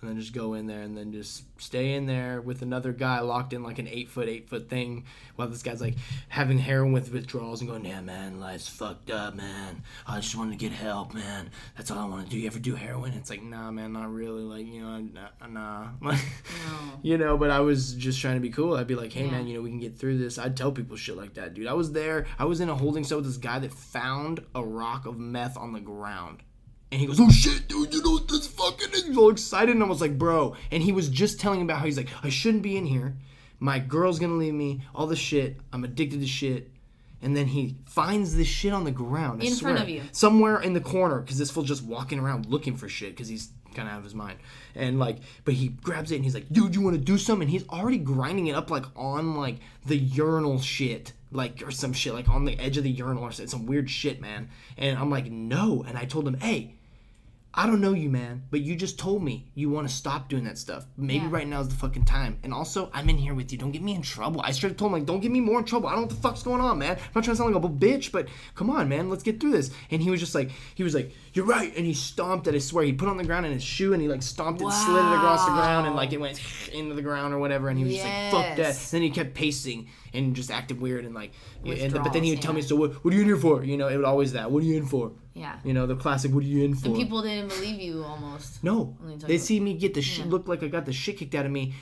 And then just go in there and then just stay in there with another guy locked in like an 8-foot thing while this guy's like having heroin with withdrawals and going, yeah, man, life's fucked up, man. I just wanted to get help, man. That's all I want to do. You ever do heroin? It's like, nah, man, not really. Like, you know, nah. Like, no. You know, but I was just trying to be cool. I'd be like, hey, man, you know, we can get through this. I'd tell people shit like that, dude. I was there. I was in a holding cell with this guy that found a rock of meth on the ground. And he goes, oh, shit, dude, you know what this fucking is? He's all excited. And I was like, bro. And he was just telling about how he's like, I shouldn't be in here. My girl's going to leave me. All this shit. I'm addicted to shit. And then he finds this shit on the ground. I swear, in front of you. Somewhere in the corner. Because this fool's just walking around looking for shit. Because he's kind of out of his mind. And, like, but he grabs it and he's like, dude, you want to do something? And he's already grinding it up, like, on, like, the urinal shit. Like, or some shit. Like, on the edge of the urinal or some weird shit, man. And I'm like, no. And I told him, hey. I don't know you, man, but you just told me you want to stop doing that stuff. Maybe right now is the fucking time. And also, I'm in here with you. Don't get me in trouble. I straight up told him, like, don't get me more in trouble. I don't know what the fuck's going on, man. I'm not trying to sound like a bitch, but come on, man. Let's get through this. And he was like, you're right. And he stomped it. I swear, he put it on the ground in his shoe, and he, like, stomped it, slid it across the ground, and, like, it went into the ground or whatever. And he was just like, fuck that. And then he kept pacing and just acted weird and, like, but then he would tell me, so what are you in here for? You know, it would always that. What are you in for? Yeah. You know, the classic, what are you in for? And people didn't believe you almost. No. They see me get the shit, look like I got the shit kicked out of me.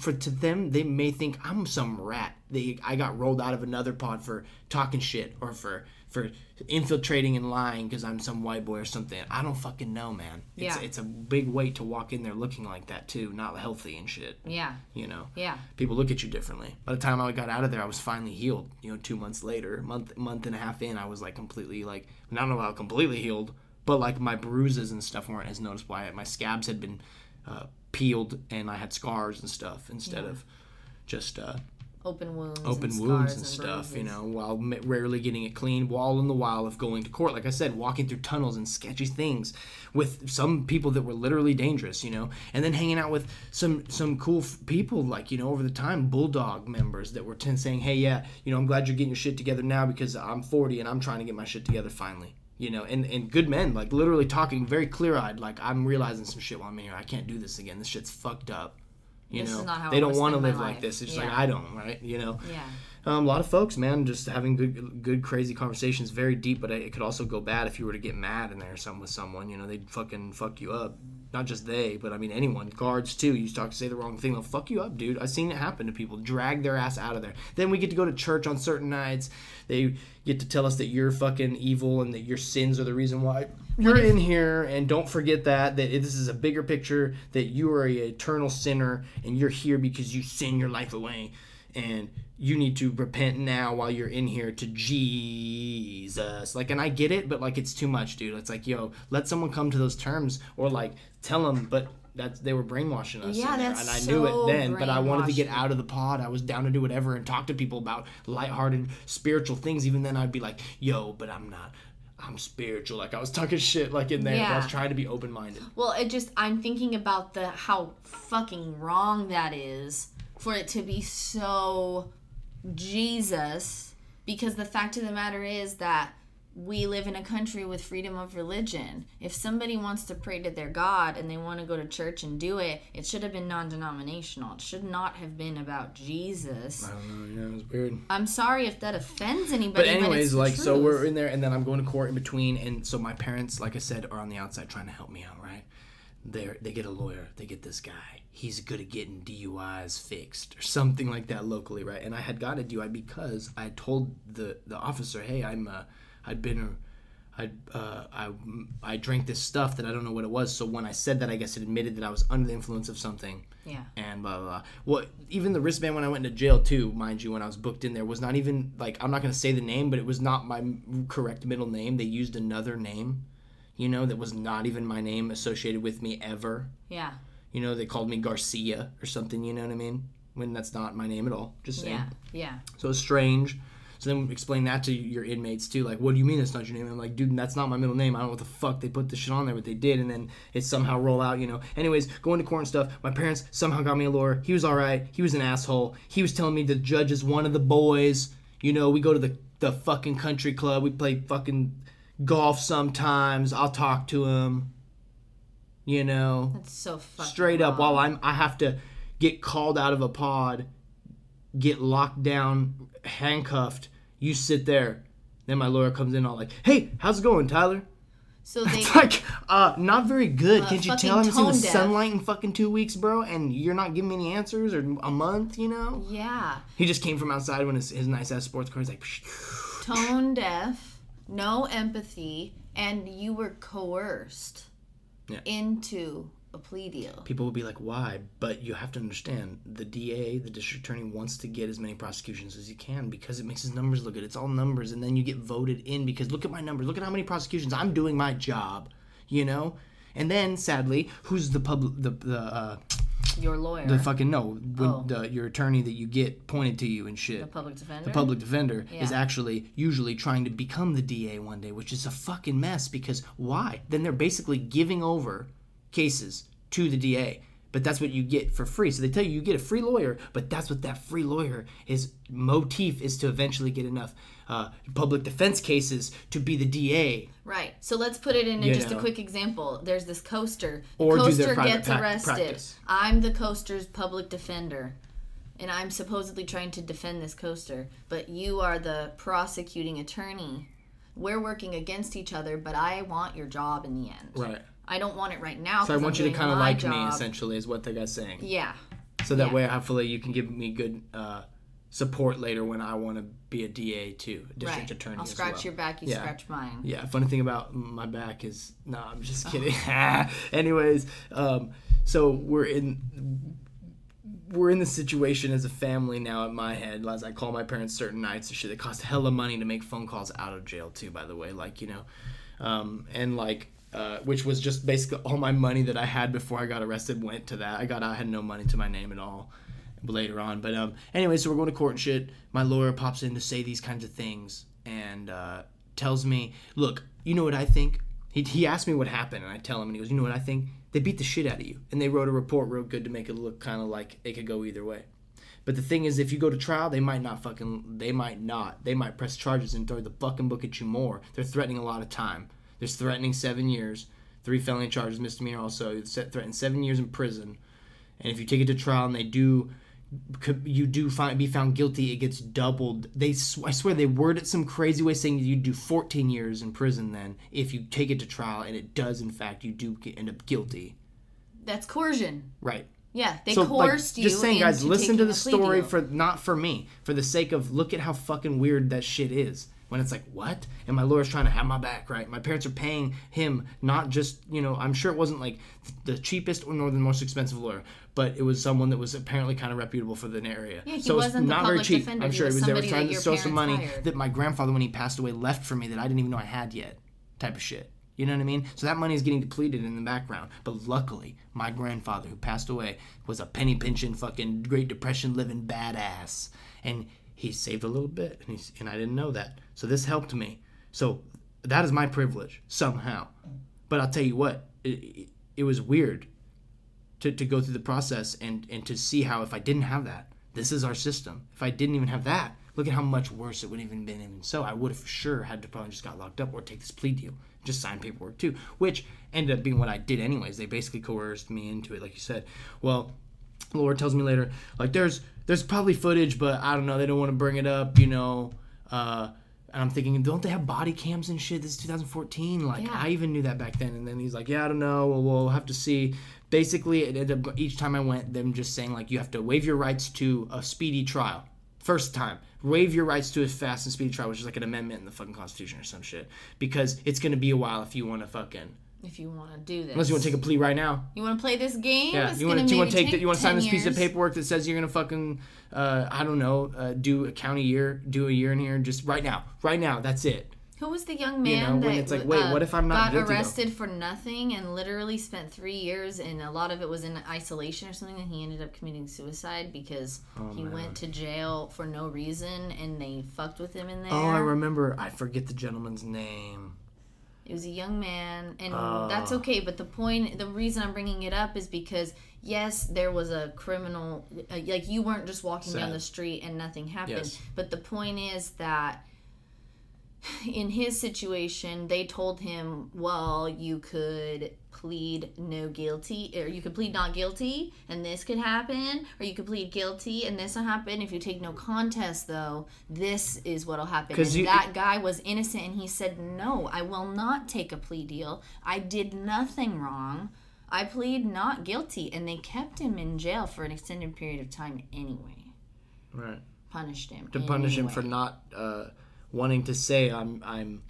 To them, they may think I'm some rat. I got rolled out of another pod for talking shit or for infiltrating and lying because I'm some white boy or something. I don't fucking know, man. It's a big weight to walk in there looking like that, too. Not healthy and shit. Yeah. You know? Yeah. People look at you differently. By the time I got out of there, I was finally healed. You know, 2 months later, month and a half in, I was, like, completely, like, I don't know how completely healed, but, like, my bruises and stuff weren't as noticeable. My scabs had been peeled, and I had scars and stuff instead of just... Open wounds and stuff, bruises. You know, while rarely getting it clean, all in the while of going to court. Like I said, walking through tunnels and sketchy things with some people that were literally dangerous, you know, and then hanging out with some cool people, like, you know, over the time, Bulldog members that were saying, hey, yeah, you know, I'm glad you're getting your shit together now because I'm 40 and I'm trying to get my shit together finally. You know, and good men, like, literally talking very clear-eyed, like, I'm realizing some shit while I'm in here. I can't do this again. This shit's fucked up. You know, they don't want to live like this. It's just like, I don't, right? You know? Yeah. A lot of folks, man, just having good, crazy conversations, very deep, but it could also go bad if you were to get mad in there or something with someone. You know, they'd fucking fuck you up. Not just they, but I mean anyone. Guards, too. You start to say the wrong thing, they'll fuck you up, dude. I've seen it happen to people. Drag their ass out of there. Then we get to go to church on certain nights. They get to tell us that you're fucking evil and that your sins are the reason why you're in here. And don't forget that this is a bigger picture, that you are an eternal sinner and you're here because you sin your life away. And you need to repent now while you're in here to Jesus. Like, and I get it, but, like, it's too much, dude. It's like, yo, let someone come to those terms, or, like, tell them, but that's, they were brainwashing us. Yeah, that's so brainwashing. And I knew it then, but I wanted to get out of the pod. I was down to do whatever and talk to people about lighthearted spiritual things. Even then, I'd be like, yo, but I'm not. I'm spiritual. Like, I was talking shit, like, in there. Yeah. I was trying to be open-minded. Well, it just, I'm thinking about the how fucking wrong that is for it to be so Jesus, because the fact of the matter is that we live in a country with freedom of religion. If somebody wants to pray to their God and they want to go to church and do it, it should have been non-denominational. It should not have been about Jesus. I don't know. Yeah, it was weird. I'm sorry if that offends anybody. But anyways, but like, so we're in there, and then I'm going to court in between, and so my parents, like I said, are on the outside trying to help me out, right? They get a lawyer. They get this guy. He's good at getting DUIs fixed or something like that locally, right? And I had got a DUI because I told the officer, hey, I drank this stuff that I don't know what it was. So when I said that, I guess it admitted that I was under the influence of something. Yeah. And blah, blah, blah. Well, even the wristband when I went into jail too, mind you, when I was booked in there, was not even, like, I'm not going to say the name, but it was not my correct middle name. They used another name, you know, that was not even my name associated with me ever. Yeah. You know, they called me Garcia or something, you know what I mean? When that's not my name at all. Just saying. Yeah, yeah. So it's strange. So then explain that to your inmates, too. Like, what do you mean it's not your name? And I'm like, dude, that's not my middle name. I don't know what the fuck they put this shit on there, but they did. And then it somehow roll out, you know. Anyways, going to court and stuff. My parents somehow got me a lawyer. He was all right. He was an asshole. He was telling me the judge is one of the boys. You know, we go to the fucking country club. We play fucking golf sometimes. I'll talk to him. You know. That's so fucking straight up, while I have to get called out of a pod, get locked down, handcuffed, you sit there. Then my lawyer comes in all like, hey, how's it going, Tyler? So they, it's like, not very good. Can't you tell I haven't seen the sunlight in fucking 2 weeks, bro? And you're not giving me any answers, or a month, you know? Yeah. He just came from outside when his nice-ass sports car. He's like... Tone deaf, no empathy, and you were coerced into... a plea deal. People will be like, why? But you have to understand, the DA, the district attorney, wants to get as many prosecutions as he can because it makes his numbers look good. It's all numbers, and then you get voted in because look at my numbers, look at how many prosecutions, I'm doing my job, you know? And then, sadly, who's your lawyer. The fucking, your attorney that you get pointed to you and shit. The public defender? The public defender is actually usually trying to become the DA one day, which is a fucking mess because why? Then they're basically giving over cases to the DA, but that's what you get for free. So they tell you get a free lawyer, but that's what that free lawyer is motif is to eventually get enough public defense cases to be the DA. Right. So let's put it into just a quick example. There's this coaster. Coaster gets arrested. Practice. I'm the coaster's public defender, and I'm supposedly trying to defend this coaster, but you are the prosecuting attorney. We're working against each other, but I want your job in the end. Right. I don't want it right now. So I want you to kind of like me, essentially, is what the guy's saying. Yeah. So that way, hopefully, you can give me good support later when I want to be a DA too, district attorney. I'll scratch your back, you scratch mine. Yeah. Funny thing about my back is, no, I'm just kidding. Anyways, so we're in the situation as a family now in my head. As I call my parents certain nights and shit, it costs hella money to make phone calls out of jail too. By the way, like you know, and like. Which was just basically all my money that I had before I got arrested went to that. I had no money to my name at all later on. But anyway, so we're going to court and shit. My lawyer pops in to say these kinds of things and tells me, look, you know what I think? He asked me what happened, and I tell him, and he goes, you know what I think? They beat the shit out of you. And they wrote a report real good to make it look kind of like it could go either way. But the thing is, if you go to trial, they might press charges and throw the fucking book at you more. They're threatening a lot of time. They're threatening 7 years, 3 felony charges, misdemeanor also. Threatened 7 years in prison. And if you take it to trial and be found guilty, it gets doubled. I swear they word it some crazy way saying you do 14 years in prison then if you take it to trial, and it does, in fact, you do end up guilty. That's coercion. Right. Yeah, they coerced you. Just saying, guys, listen to the story for me, for the sake of look at how fucking weird that shit is. when it's like, what? And my lawyer's trying to have my back, right? My parents are paying him, not just, you know, I'm sure it wasn't like the cheapest or nor the most expensive lawyer, but it was someone that was apparently kind of reputable for the area. Yeah, he so wasn't it's not the very cheap. Defender. I'm sure he was there trying to steal some money that my grandfather, when he passed away, left for me that I didn't even know I had yet, type of shit. You know what I mean? So that money is getting depleted in the background. But luckily, my grandfather, who passed away, was a penny-pinching fucking Great Depression living badass. And he saved a little bit, and I didn't know that. So this helped me. So that is my privilege, somehow. But I'll tell you what, it was weird to go through the process and to see how if I didn't have that, this is our system. If I didn't even have that, look at how much worse it would have even been. Even so, I would have for sure had to probably just got locked up or take this plea deal. Just sign paperwork too, which ended up being what I did anyways. They basically coerced me into it, like you said. Well, Laura tells me later, like, there's probably footage, but I don't know, they don't want to bring it up, you know. And I'm thinking, don't they have body cams and shit? This is 2014. Like, yeah. I even knew that back then. And then he's like, yeah, I don't know. We'll have to see. Basically, it ended up, each time I went, them just saying, like, you have to waive your rights to a speedy trial. First time. Waive your rights to a fast and speedy trial, which is like an amendment in the fucking Constitution or some shit. Because it's going to be a while if you want to fucking... If you want to do this. Unless you want to take a plea right now. You want to play this game? Yeah. It's you want to sign this piece of paperwork that says you're going to fucking, do a county year, do a year in here, just right now. Right now. That's it. Who was the young man that when it's like, wait, what if I'm not guilty, got arrested for nothing and literally spent 3 years, and a lot of it was in isolation or something, and he ended up committing suicide because he went to jail for no reason and they fucked with him in there? Oh, I remember. I forget the gentleman's name. It was a young man, and that's okay, but the reason I'm bringing it up is because, yes, there was a criminal, like, you weren't just walking down the street and nothing happened, yes. But the point is that in his situation, they told him, well, you could plead no guilty, or you could plead not guilty, and this could happen, or you could plead guilty, and this will happen. If you take no contest, though, this is what will happen. And that guy was innocent, and he said, no, I will not take a plea deal. I did nothing wrong. I plead not guilty. And they kept him in jail for an extended period of time anyway. Right. Punished him. To punish him for not... wanting to say I'm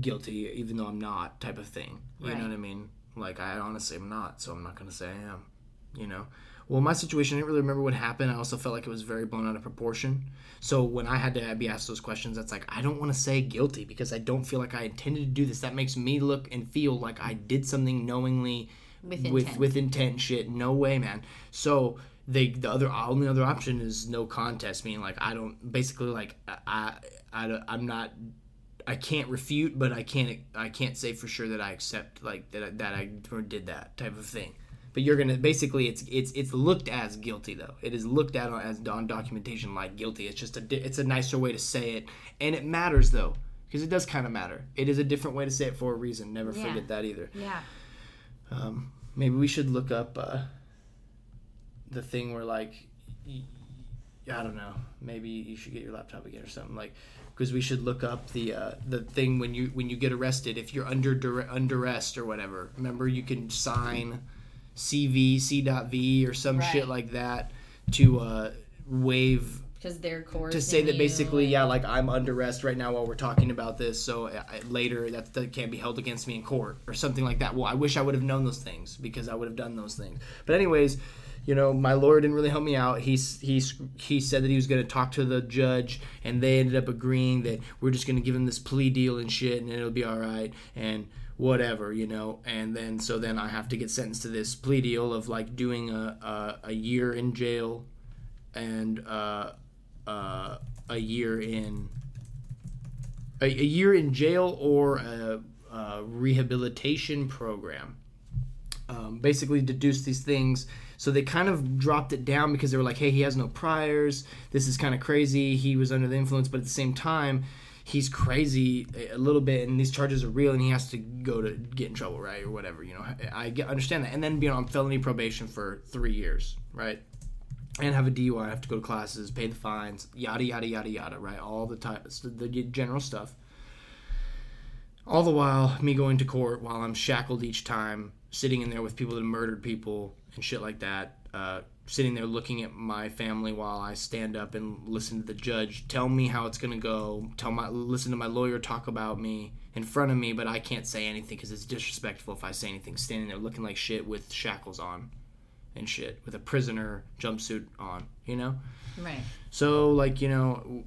guilty even though I'm not, type of thing. You know what I mean? Like, I honestly am not, so I'm not going to say I am, you know? Well, my situation, I didn't really remember what happened. I also felt like it was very blown out of proportion. So when I had to be asked those questions, that's like, I don't want to say guilty because I don't feel like I intended to do this. That makes me look and feel like I did something knowingly with intent shit. No way, man. So... The only other option is no contest, meaning like I don't, basically like I can't refute, but I can't say for sure that I accept, like that I did that, type of thing. But you're gonna, basically it's looked as guilty though. It is looked at as on documentation like guilty. It's just it's a nicer way to say it, and it matters though, because it does kind of matter. It is a different way to say it for a reason. Never forget that either. Yeah. Maybe we should look up. The thing where, like, I don't know, maybe you should get your laptop again or something, like, because we should look up the thing when you get arrested, if you're under arrest or whatever. Remember, you can sign C.V. or some shit like that to waive, because they're coercing, to say that basically, like, I'm under arrest right now while we're talking about this, so later that can't be held against me in court or something like that. Well, I wish I would have known those things because I would have done those things. But anyways. You know, my lawyer didn't really help me out. He said that he was going to talk to the judge, and they ended up agreeing that we're just going to give him this plea deal and shit, and it'll be all right, and whatever, you know. And then, so then I have to get sentenced to this plea deal of, like, doing a year in jail and a year in jail or a rehabilitation program. Basically deduce these things. So they kind of dropped it down because they were like, hey, he has no priors. This is kind of crazy. He was under the influence, but at the same time, he's crazy a little bit, and these charges are real, and he has to go to get in trouble, right, or whatever. You know, I understand that. And then being on felony probation for 3 years, right, and have a DUI, have to go to classes, pay the fines, yada, yada, yada, yada, right, all the time, the general stuff. All the while, me going to court while I'm shackled each time, sitting in there with people that murdered people and shit like that, sitting there looking at my family while I stand up and listen to the judge tell me how it's going to go, listen to my lawyer talk about me in front of me, but I can't say anything because it's disrespectful if I say anything, standing there looking like shit with shackles on and shit, with a prisoner jumpsuit on, you know? Right. So, like, you know,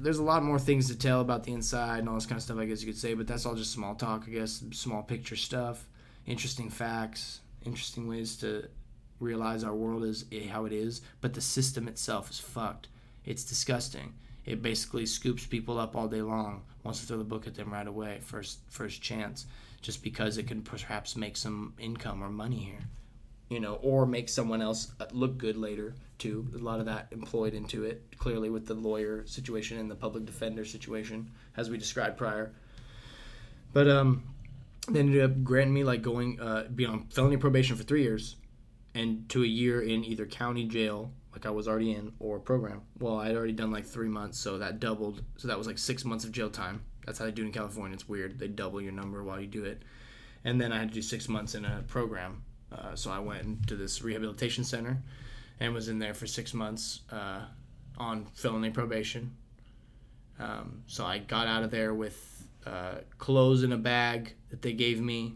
there's a lot more things to tell about the inside and all this kind of stuff, I guess you could say, but that's all just small talk, I guess, small picture stuff, interesting facts, interesting ways to realize our world is how it is, but the system itself is fucked. It's disgusting. It basically scoops people up all day long, wants to throw the book at them right away, first chance, just because it can perhaps make some income or money here, you know, or make someone else look good later too. A lot of that employed into it, clearly, with the lawyer situation and the public defender situation, as we described prior. But they ended up granting me, like, going be on felony probation for 3 years and to a year in either county jail, like I was already in, or program. Well, I had already done like 3 months, so that doubled. So that was like 6 months of jail time. That's how they do it in California. It's weird. They double your number while you do it. And then I had to do 6 months in a program. So I went to this rehabilitation center and was in there for 6 months on felony probation. So I got out of there with clothes in a bag that they gave me,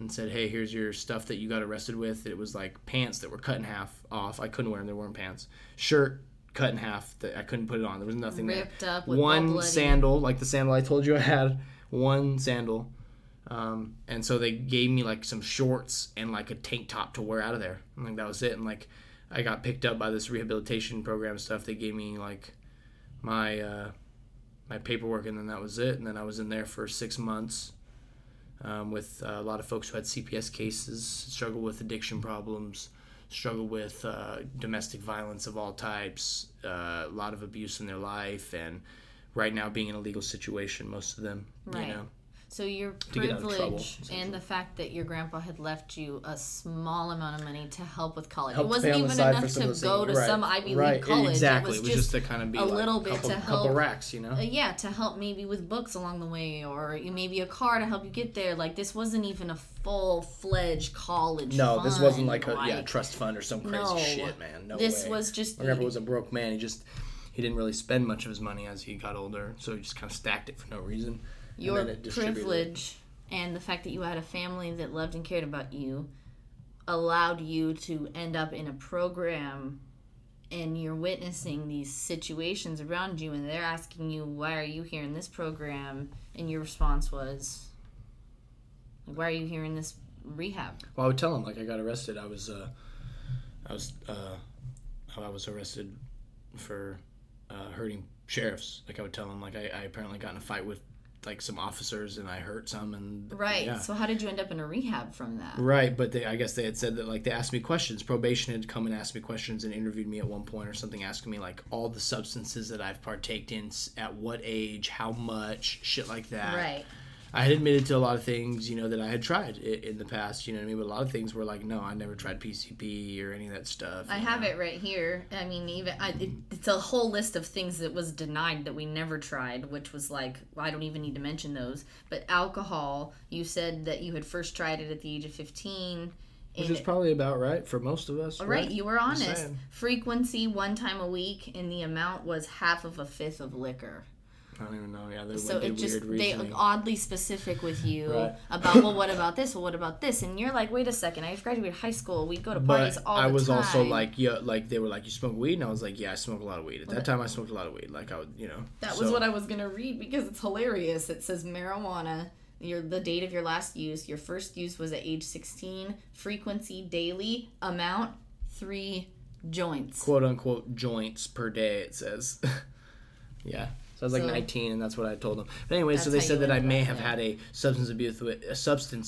and said, hey, here's your stuff that you got arrested with. It was like pants that were cut in half off. I couldn't wear them. They weren't pants. Shirt cut in half that I couldn't put it on. There was nothing ripped there. Up with one sandal, like the sandal I told you I had. One sandal. And so they gave me like some shorts and like a tank top to wear out of there. And like that was it. And like I got picked up by this rehabilitation program stuff. They gave me like my my paperwork, and then that was it. And then I was in there for 6 months. With a lot of folks who had CPS cases, struggled with addiction problems, struggled with domestic violence of all types, a lot of abuse in their life, and right now being in a legal situation, most of them. Right. You know, so your privilege trouble, and the fact that your grandpa had left you a small amount of money to help with college. Helped it wasn't even enough to go to some Ivy League college. Exactly. It was just to kind of be a little bit to help. A couple racks, you know? Yeah, to help maybe with books along the way, or maybe a car to help you get there. Like, this wasn't even a full-fledged college fund. No, this wasn't like a trust fund or some crazy shit, man. No way. This was just... My grandpa was a broke man. He didn't really spend much of his money as he got older, so he just kind of stacked it for no reason. Your privilege and the fact that you had a family that loved and cared about you allowed you to end up in a program, and you're witnessing these situations around you, and they're asking you, why are you here in this program? And your response was, why are you here in this rehab? Well, I would tell them, like, I got arrested. I was arrested for hurting sheriffs. Like, I would tell them, like, I apparently got in a fight with like some officers, and I hurt some, and right. Yeah. So how did you end up in a rehab from that? Right, but I guess they had said that, like, they asked me questions. Probation had come and asked me questions and interviewed me at one point or something, asking me like all the substances that I've partaked in, at what age, how much, shit like that. Right. I had admitted to a lot of things, you know, that I had tried in the past, you know what I mean? But a lot of things were like, no, I never tried PCP or any of that stuff. I have it right here. I mean, even it's a whole list of things that was denied that we never tried, which was like, well, I don't even need to mention those. But alcohol, you said that you had first tried it at the age of 15. Which is probably about right for most of us. Right, you were honest. Frequency, one time a week, and the amount was half of a fifth of liquor. I don't even know. Yeah, so it just they are oddly specific with you about what about this? Well, what about this? And you're like, wait a second, I just graduated high school. We'd go to parties all the time. I was also like, yeah, like they were like, you smoke weed, and I was like, yeah, I smoke a lot of weed. At that time, I smoked a lot of weed. Like I would, you know. That was what I was gonna read because it's hilarious. It says marijuana. The date of your last use. Your first use was at age 16. Frequency daily. Amount 3 joints. Quote unquote joints per day. It says. Yeah. I was like 19, and that's what I told them. But anyway, so they said that I may have had a substance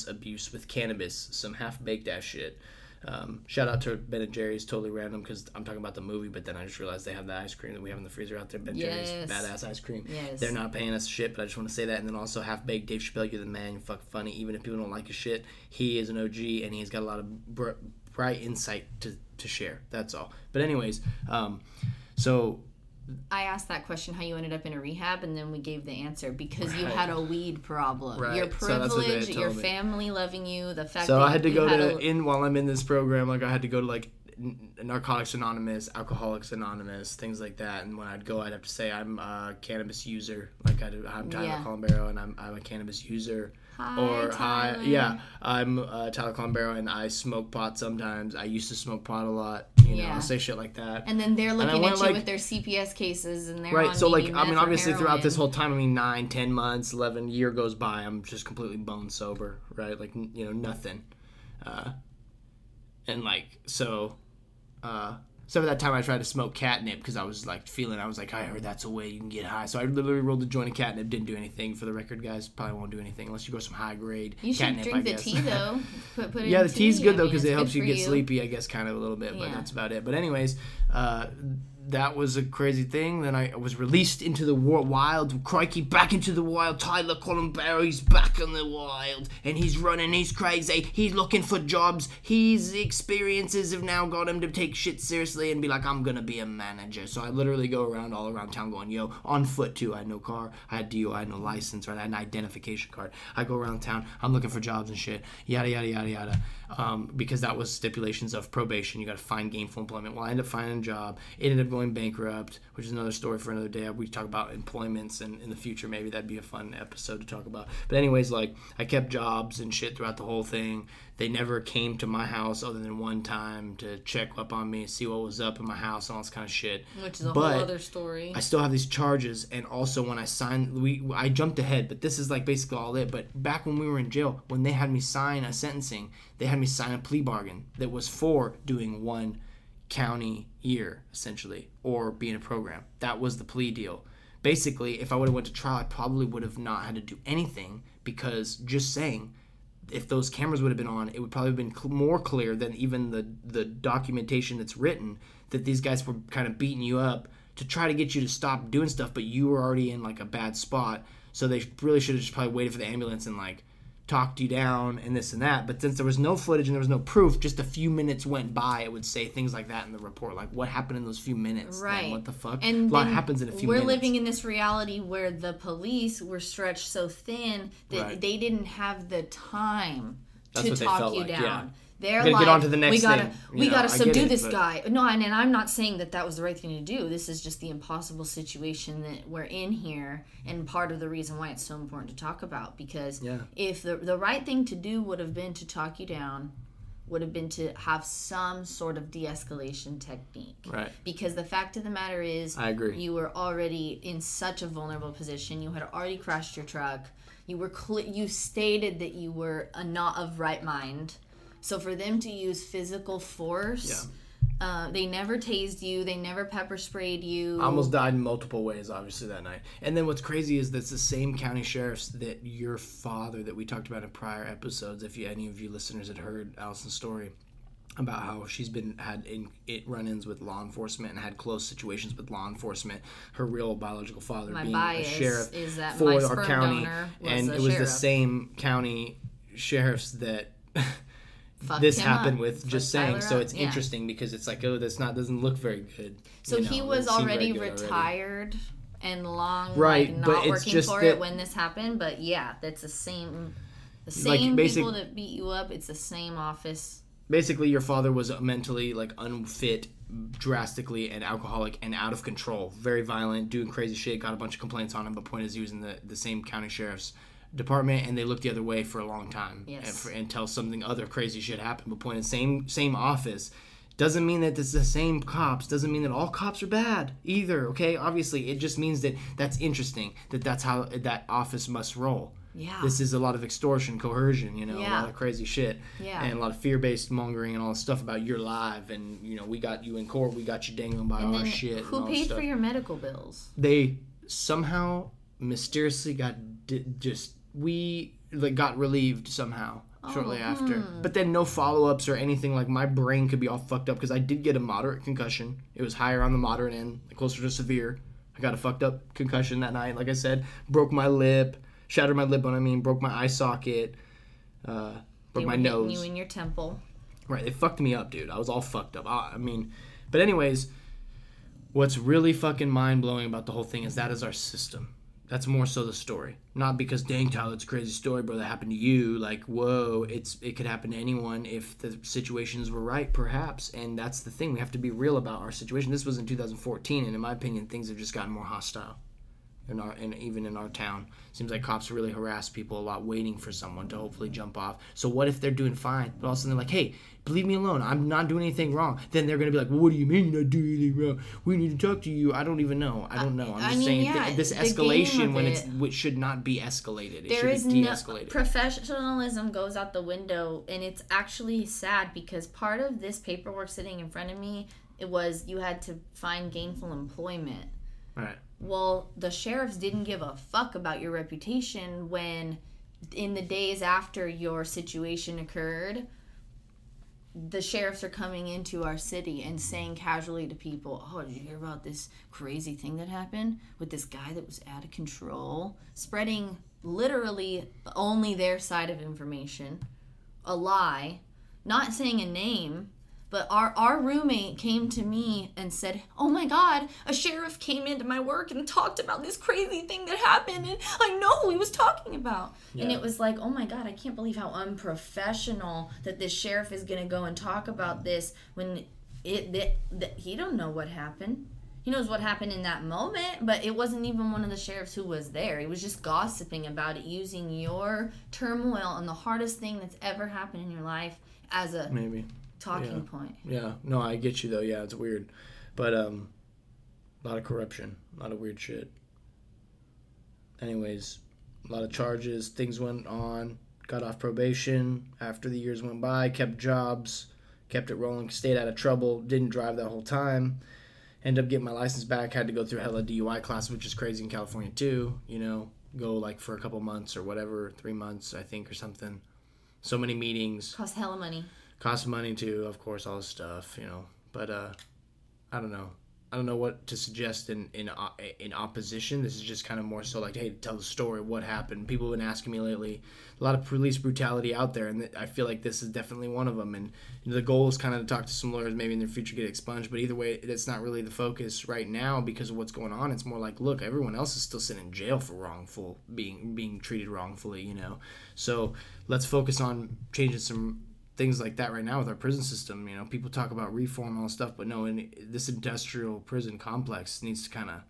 abuse with cannabis, some half-baked ass shit. Shout out to Ben & Jerry's, totally random, because I'm talking about the movie, but then I just realized they have the ice cream that we have in the freezer out there. Ben & Jerry's, badass ice cream. Yes. They're not paying us shit, but I just want to say that. And then also half-baked Dave Chappelle, you're the man, you're fucking funny. Even if people don't like his shit, he is an OG, and he's got a lot of bright insight to share. That's all. But anyways, so... I asked that question, how you ended up in a rehab, and then we gave the answer because you had a weed problem. Your privilege, your family loving you, the fact that I had to go to, in while I'm in this program, like I had to go to like Narcotics Anonymous, Alcoholics Anonymous, things like that. And when I'd go, I'd have to say I'm a cannabis user. Like I'm Tyler Colin Barrow, and I'm a cannabis user. Hi, Tyler. I'm Tyler Colin Barrow, and I smoke pot sometimes. I used to smoke pot a lot. You know, I'll say shit like that. And then they're looking at you with their CPS cases, and they're on so like, I mean, obviously throughout this whole time, 9, 10 months, 11 year goes by, I'm just completely bone sober, right? Like, you know, nothing. And like, so... some of that time I tried to smoke catnip because I heard that's a way you can get high. So I literally rolled a joint of catnip, didn't do anything. For the record, guys, probably won't do anything unless you go some high grade catnip. You should drink the tea though. Yeah, the tea's good though because it helps you get sleepy, I guess, kind of a little bit, but that's about it. But anyways, that was a crazy thing. Then I was released into the wild. Crikey, back into the wild. Tyler Colin Barrow, he's back in the wild. And he's running. He's crazy. He's looking for jobs. His experiences have now got him to take shit seriously and be like, I'm going to be a manager. So I literally go around all around town going, yo, on foot too. I had no car. I had DUI. I had no license. Right? I had an identification card. I go around town. I'm looking for jobs and shit. Yada, yada, yada, yada. Because that was stipulations of probation. You got to find gainful employment. Well, I ended up finding a job. It ended up going bankrupt, which is another story for another day. We talk about employments and in the future, maybe that'd be a fun episode to talk about. But anyways, like I kept jobs and shit throughout the whole thing. They never came to my house other than one time to check up on me, see what was up in my house, all this kind of shit. Which is a whole other story. I still have these charges, and also when I signed, I jumped ahead, but this is like basically all it. But back when we were in jail, when they had me sign a sentencing, they had me sign a plea bargain that was for doing one county year, essentially, or being a program. That was the plea deal. Basically, if I would have went to trial, I probably would have not had to do anything because just saying... if those cameras would have been on, it would probably have been more clear than even the documentation that's written that these guys were kind of beating you up to try to get you to stop doing stuff, but you were already in, like, a bad spot, so they really should have just probably waited for the ambulance and, like, talked you down and this and that. But since there was no footage and there was no proof, just a few minutes went by. It would say things like that in the report, like what happened in those few minutes, right? Like, what the fuck? And a lot happens in a few minutes. We're living in this reality where the police were stretched so thin that they didn't have the time to talk you down. Yeah. They're like, get on to the next thing. We got to subdue this guy. No, and I'm not saying that that was the right thing to do. This is just the impossible situation that we're in here, and part of the reason why it's so important to talk about. Because if the right thing to do would have been to talk you down, would have been to have some sort of de-escalation technique. Right. Because the fact of the matter is, I agree. You were already in such a vulnerable position. You had already crashed your truck. You were you stated that you were not of right mind. So for them to use physical force, they never tased you, they never pepper sprayed you. I almost died in multiple ways, obviously, that night. And then what's crazy is that's the same county sheriffs that your father, that we talked about in prior episodes, if any of you listeners had heard Allison's story about how she's been had run-ins with law enforcement and had close situations with law enforcement. Her real biological father being a sheriff is that for our county, and it was the same county sheriffs that. This happened with just saying, so it's interesting because it's like, oh, this doesn't look very good. So he was already retired and long, right? Not working for it when this happened, but yeah, that's the same people that beat you up. It's the same office. Basically, your father was mentally like unfit, drastically, and alcoholic and out of control, very violent, doing crazy shit. Got a bunch of complaints on him, but point is, he was in the same county sheriff's department, and they looked the other way for a long time until something other crazy shit happened. But point in same office doesn't mean that it's the same cops, doesn't mean that all cops are bad either, okay? Obviously, it just means that that's interesting, that that's how that office must roll. Yeah. This is a lot of extortion, coercion, you know, a lot of crazy shit. Yeah. And a lot of fear-based mongering and all this stuff about you're live and, you know, we got you in court, we got you dangling by our shit. Who and all paid for your medical bills? They somehow mysteriously got got relieved somehow shortly after. But then no follow-ups or anything. Like, my brain could be all fucked up because I did get a moderate concussion. It was higher on the moderate end, closer to severe. I got a fucked up concussion that night. Like I said, broke my lip, shattered my lip, broke my eye socket, broke my nose. They were hitting you in your temple. Right, it fucked me up, dude. I was all fucked up. But anyways... What's really fucking mind-blowing about the whole thing is that is our system. That's more so the story. Not because, dang, Tyler, it's a crazy story, bro, that happened to you. Like, whoa, it could happen to anyone if the situations were right, perhaps. And that's the thing. We have to be real about our situation. This was in 2014, and in my opinion, things have just gotten more hostile. And even in our town. Seems like cops really harass people a lot waiting for someone to hopefully jump off. So what if they're doing fine, but all of a sudden they're like, hey, leave me alone. I'm not doing anything wrong. Then they're going to be like, well, what do you mean you're not doing anything wrong? We need to talk to you. I don't know. I'm just saying this escalation when it should not be escalated. It should be de-escalated. No, professionalism goes out the window, and it's actually sad because part of this paperwork sitting in front of me, it was you had to find gainful employment. Right. Well, the sheriffs didn't give a fuck about your reputation when, in the days after your situation occurred, the sheriffs are coming into our city and saying casually to people, oh, did you hear about this crazy thing that happened with this guy that was out of control? Spreading literally only their side of information, a lie, not saying a name. But our roommate came to me and said, oh my God, a sheriff came into my work and talked about this crazy thing that happened. And I know who he was talking about. Yeah. And it was like, oh my God, I can't believe how unprofessional that this sheriff is going to go and talk about this when he don't know what happened. He knows what happened in that moment, but it wasn't even one of the sheriffs who was there. He was just gossiping about it, using your turmoil and the hardest thing that's ever happened in your life as a... Maybe. Talking point. Yeah. No, I get you, though. Yeah, it's weird. But a lot of corruption. A lot of weird shit. Anyways, a lot of charges. Things went on. Got off probation after the years went by. Kept jobs. Kept it rolling. Stayed out of trouble. Didn't drive that whole time. Ended up getting my license back. Had to go through hella DUI class, which is crazy in California, too. You know, go, like, for a couple months or whatever. 3 months, I think, or something. So many meetings. Cost hella money. Costs money, too, of course, all this stuff, you know. But I don't know. I don't know what to suggest in opposition. This is just kind of more so like, hey, tell the story, what happened. People have been asking me lately. A lot of police brutality out there, and I feel like this is definitely one of them. And you know, the goal is kind of to talk to some lawyers, maybe in their future get expunged. But either way, that's not really the focus right now because of what's going on. It's more like, look, everyone else is still sitting in jail for wrongful, being treated wrongfully, you know. So let's focus on changing some things like that right now with our prison system. You know, people talk about reform and all stuff, but no, and this industrial prison complex needs to kind of,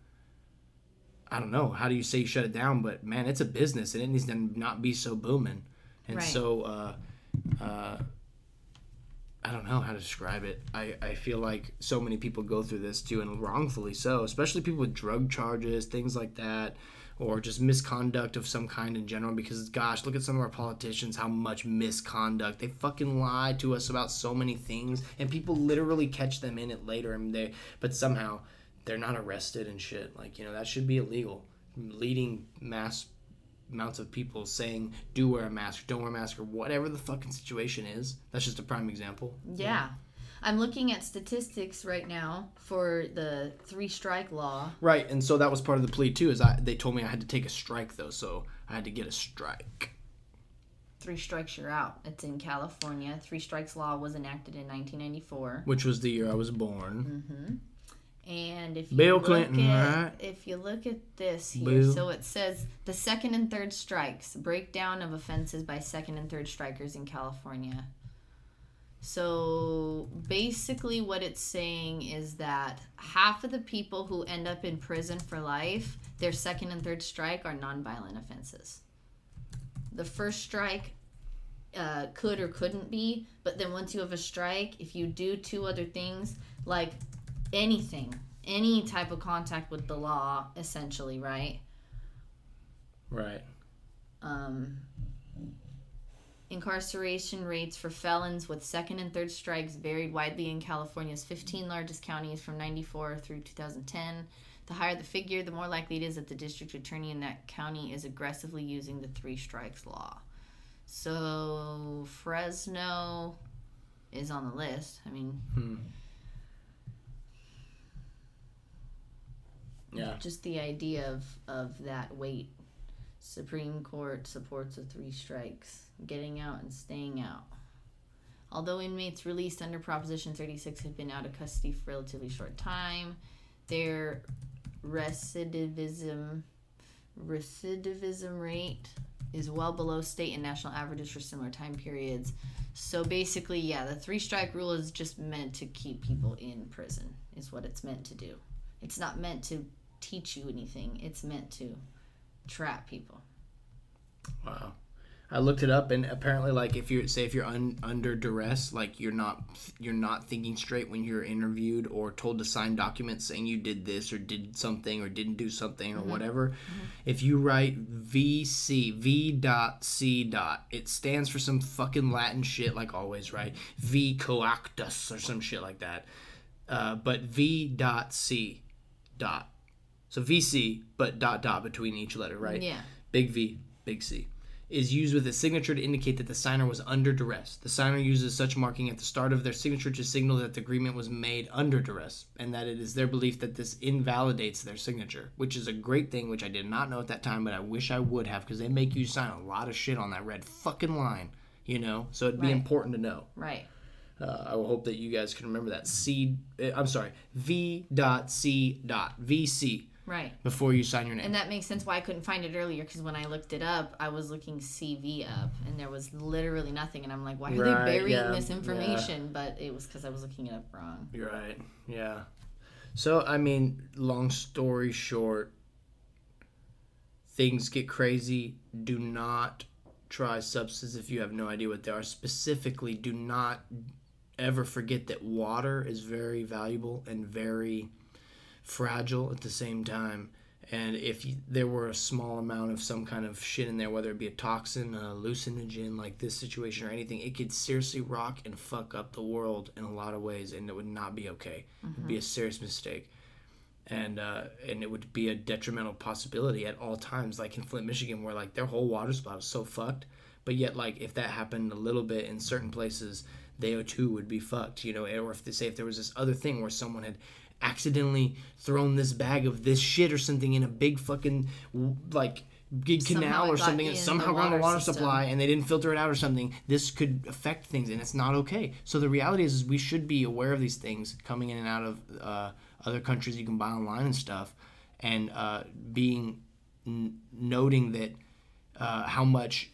I don't know, how do you say you shut it down? But man, it's a business and it needs to not be so booming. And right. So, I don't know how to describe it. I feel like so many people go through this too, and wrongfully so, especially people with drug charges, things like that, or just misconduct of some kind in general, because, gosh, look at some of our politicians, how much misconduct. They fucking lie to us about so many things, and people literally catch them in it later, and but somehow they're not arrested and shit. Like, you know, that should be illegal. Leading mass amounts of people saying, do wear a mask, don't wear a mask, or whatever the fucking situation is. That's just a prime example. Yeah. I'm looking at statistics right now for the 3-strike law. Right, and so that was part of the plea, too, is they told me I had to take a strike, though, so I had to get a strike. 3 strikes, you're out. It's in California. 3 strikes law was enacted in 1994. Which was the year I was born. Mm-hmm. And if you Bill Clinton, right? If you look at this here, Bill. So it says the second and third strikes, breakdown of offenses by second and third strikers in California. So basically what it's saying is that half of the people who end up in prison for life, their second and third strike are nonviolent offenses. The first strike could or couldn't be, but then once you have a strike, if you do 2 other things, like anything, any type of contact with the law, essentially, right? Right. Incarceration rates for felons with second and third strikes varied widely in California's 15 largest counties from 1994 through 2010. The higher the figure, the more likely it is that the district attorney in that county is aggressively using the 3 strikes law. So Fresno is on the list. I mean, yeah, just the idea of that weight. Supreme Court supports the 3 strikes, getting out and staying out. Although inmates released under Proposition 36 had been out of custody for a relatively short time, their recidivism rate is well below state and national averages for similar time periods. So basically, yeah, the 3-strike rule is just meant to keep people in prison, is what it's meant to do. It's not meant to teach you anything. It's meant to trap people. Wow. I looked it up, and apparently, like, if you're under duress, like you're not thinking straight when you're interviewed or told to sign documents saying you did this or did something or didn't do something or mm-hmm. whatever. Mm-hmm. If you write V.C., it stands for some fucking Latin shit, like always, right? V coactus or some shit like that. But V.C. So VC, but ... between each letter, right? Yeah. Big V, big C. is used with a signature to indicate that the signer was under duress. The signer uses such marking at the start of their signature to signal that the agreement was made under duress, and that it is their belief that this invalidates their signature, which is a great thing, which I did not know at that time, but I wish I would have, because they make you sign a lot of shit on that red fucking line, you know? So it'd be important to know. Right. I will hope that you guys can remember that. VC. Right. Before you sign your name. And that makes sense why I couldn't find it earlier, because when I looked it up, I was looking CV up, and there was literally nothing. And I'm like, why are they burying this information? Yeah. But it was because I was looking it up wrong. You're right. Yeah. So, I mean, long story short, things get crazy. Do not try substances if you have no idea what they are. Specifically, do not ever forget that water is very valuable and very fragile at the same time, and there were a small amount of some kind of shit in there, whether it be a toxin, a hallucinogen, like this situation or anything, it could seriously rock and fuck up the world in a lot of ways, and it would not be okay. Mm-hmm. It would be a serious mistake, and it would be a detrimental possibility at all times, like in Flint, Michigan, where like their whole water supply was so fucked, but yet like if that happened a little bit in certain places, they too would be fucked, you know, or if there was this other thing where someone had accidentally thrown this bag of this shit or something in a big fucking like big canal or something and somehow got on the water supply and they didn't filter it out or something, this could affect things, and it's not okay. So the reality is we should be aware of these things coming in and out of other countries you can buy online and stuff, and noting that how much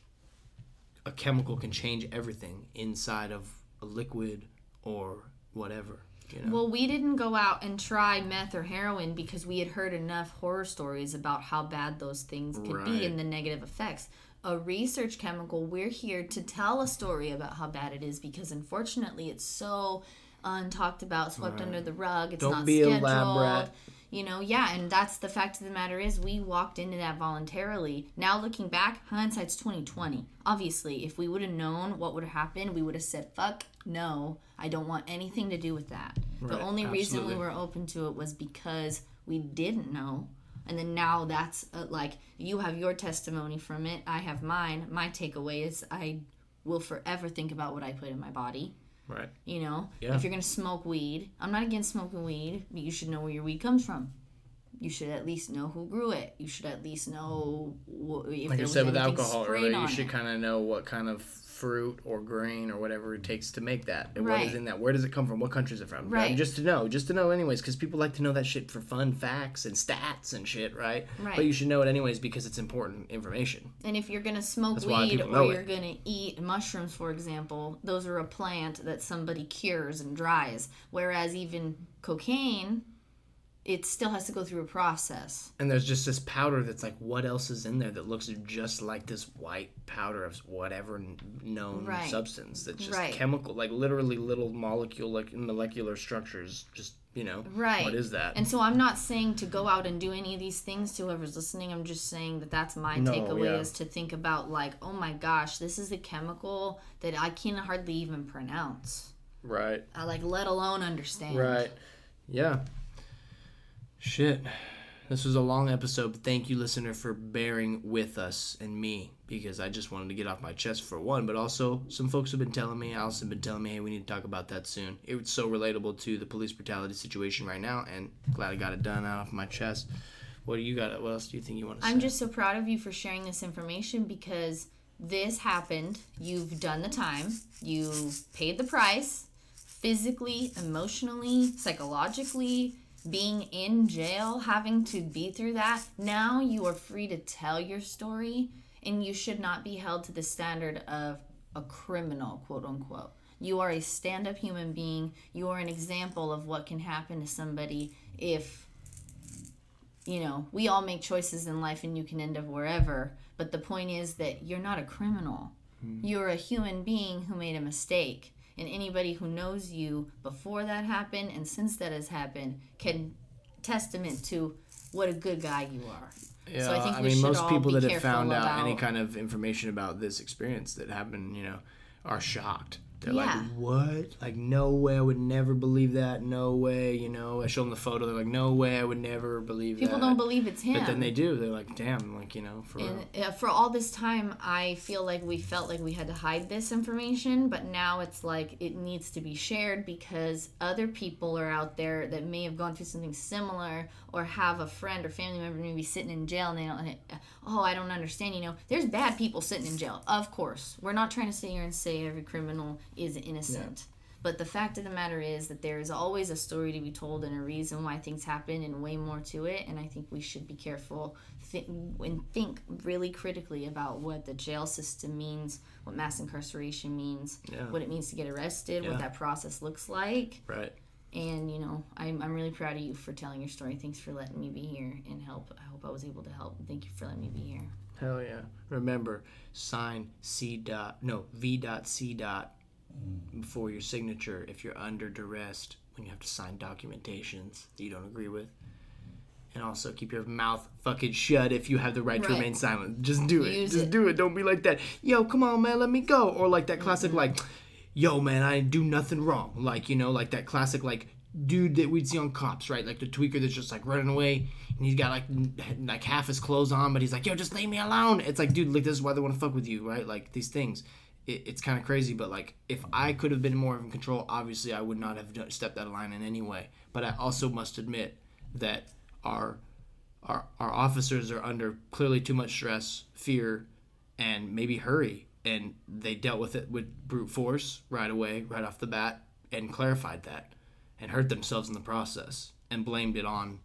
a chemical can change everything inside of a liquid or whatever. You know? Well, we didn't go out and try meth or heroin because we had heard enough horror stories about how bad those things could be and the negative effects. A research chemical, we're here to tell a story about how bad it is because, unfortunately, it's so untalked about, swept under the rug. It's not scheduled. Don't be a lab rat. You know, yeah, and that's the fact of the matter is we walked into that voluntarily. Now looking back, hindsight's 20/20. Obviously, if we would have known what would have happened, we would have said, fuck no, I don't want anything to do with that. Right. The only reason we were open to it was because we didn't know. And then now that's like, you have your testimony from it, I have mine. My takeaway is I will forever think about what I put in my body. Right. You know, if you're going to smoke weed, I'm not against smoking weed, but you should know where your weed comes from. You should at least know who grew it. You should at least know if there was anything sprayed on it. Like I said with alcohol earlier, you should kind of know what kind of fruit or grain or whatever it takes to make that. And what is in that? Where does it come from? What country is it from? Right. Just to know anyways, because people like to know that shit for fun facts and stats and shit, right? Right. But you should know it anyways because it's important information. And if you're going to smoke weed or you're going to eat mushrooms, for example, those are a plant that somebody cures and dries. Whereas even cocaine, it still has to go through a process. And there's just this powder that's like, what else is in there that looks just like this white powder of whatever known substance that's just chemical, like literally little molecular structures, just, you know, what is that? And so I'm not saying to go out and do any of these things to whoever's listening. I'm just saying that that's my takeaway is to think about like, oh my gosh, this is a chemical that I can hardly even pronounce. Right. I like, let alone understand. Right. Yeah. Shit. This was a long episode, but thank you, listener, for bearing with us and me, because I just wanted to get off my chest for one, but also some folks have been telling me, Allison been telling me, hey, we need to talk about that soon. It's so relatable to the police brutality situation right now, and glad I got it done out of my chest. What else do you think you want to say? I'm just so proud of you for sharing this information, because this happened. You've done the time. You paid the price, physically, emotionally, psychologically, being in jail, having to be through that, now you are free to tell your story, and you should not be held to the standard of a criminal, quote unquote. You are a stand-up human being. You are an example of what can happen to somebody if, you know, we all make choices in life and you can end up wherever. But the point is that you're not a criminal. Mm-hmm. You're a human being who made a mistake. And anybody who knows you before that happened and since that has happened can testament to what a good guy you are. Yeah, so I think we should all be careful about... I mean, most people that have found out any kind of information about this experience that happened, you know, are shocked. They're like, what? Like, no way, I would never believe that. No way, you know. I showed them the photo. They're like, no way, I would never believe that. People don't believe it's him. But then they do. They're like, damn, like, you know, for real. For all this time, I feel like we felt like we had to hide this information, but now it's like it needs to be shared because other people are out there that may have gone through something similar or have a friend or family member maybe sitting in jail and they don't, oh, I don't understand, you know. There's bad people sitting in jail, of course. We're not trying to sit here and say every criminal is innocent. Yeah. But the fact of the matter is that there is always a story to be told and a reason why things happen and way more to it. And I think we should be careful and think really critically about what the jail system means, what mass incarceration means, what it means to get arrested, what that process looks like. Right. And, you know, I'm really proud of you for telling your story. Thanks for letting me be here and help. I hope I was able to help. Thank you for letting me be here. Hell yeah. Remember, sign V.C. before your signature if you're under duress when you have to sign documentations that you don't agree with. And also keep your mouth fucking shut if you have the right to remain silent. Just do it. Just do it. Don't be like that, yo, come on, man, let me go. Or like that classic, like, yo, man, I didn't do nothing wrong. Like, you know, like that classic, like, dude that we'd see on Cops, right? Like the tweaker that's just like running away and he's got like half his clothes on, but he's like, yo, just leave me alone. It's like, dude, like, this is why they want to fuck with you, right? Like these things. It's kind of crazy, but like if I could have been more in control, obviously I would not have stepped that line in any way. But I also must admit that our officers are under clearly too much stress, fear, and maybe hurry, and they dealt with it with brute force right away, right off the bat, and clarified that, and hurt themselves in the process, and blamed it on,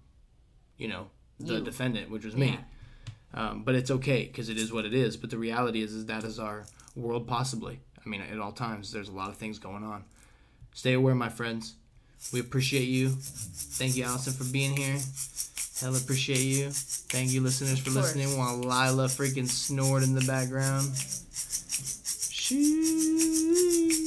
you know, the defendant, which was me. But it's okay because it is what it is. But the reality is that is our world possibly. I mean, at all times, there's a lot of things going on. Stay aware, my friends. We appreciate you. Thank you, Allison, for being here. Hell, appreciate you. Thank you, listeners, for listening while Lila freaking snored in the background. Sheesh.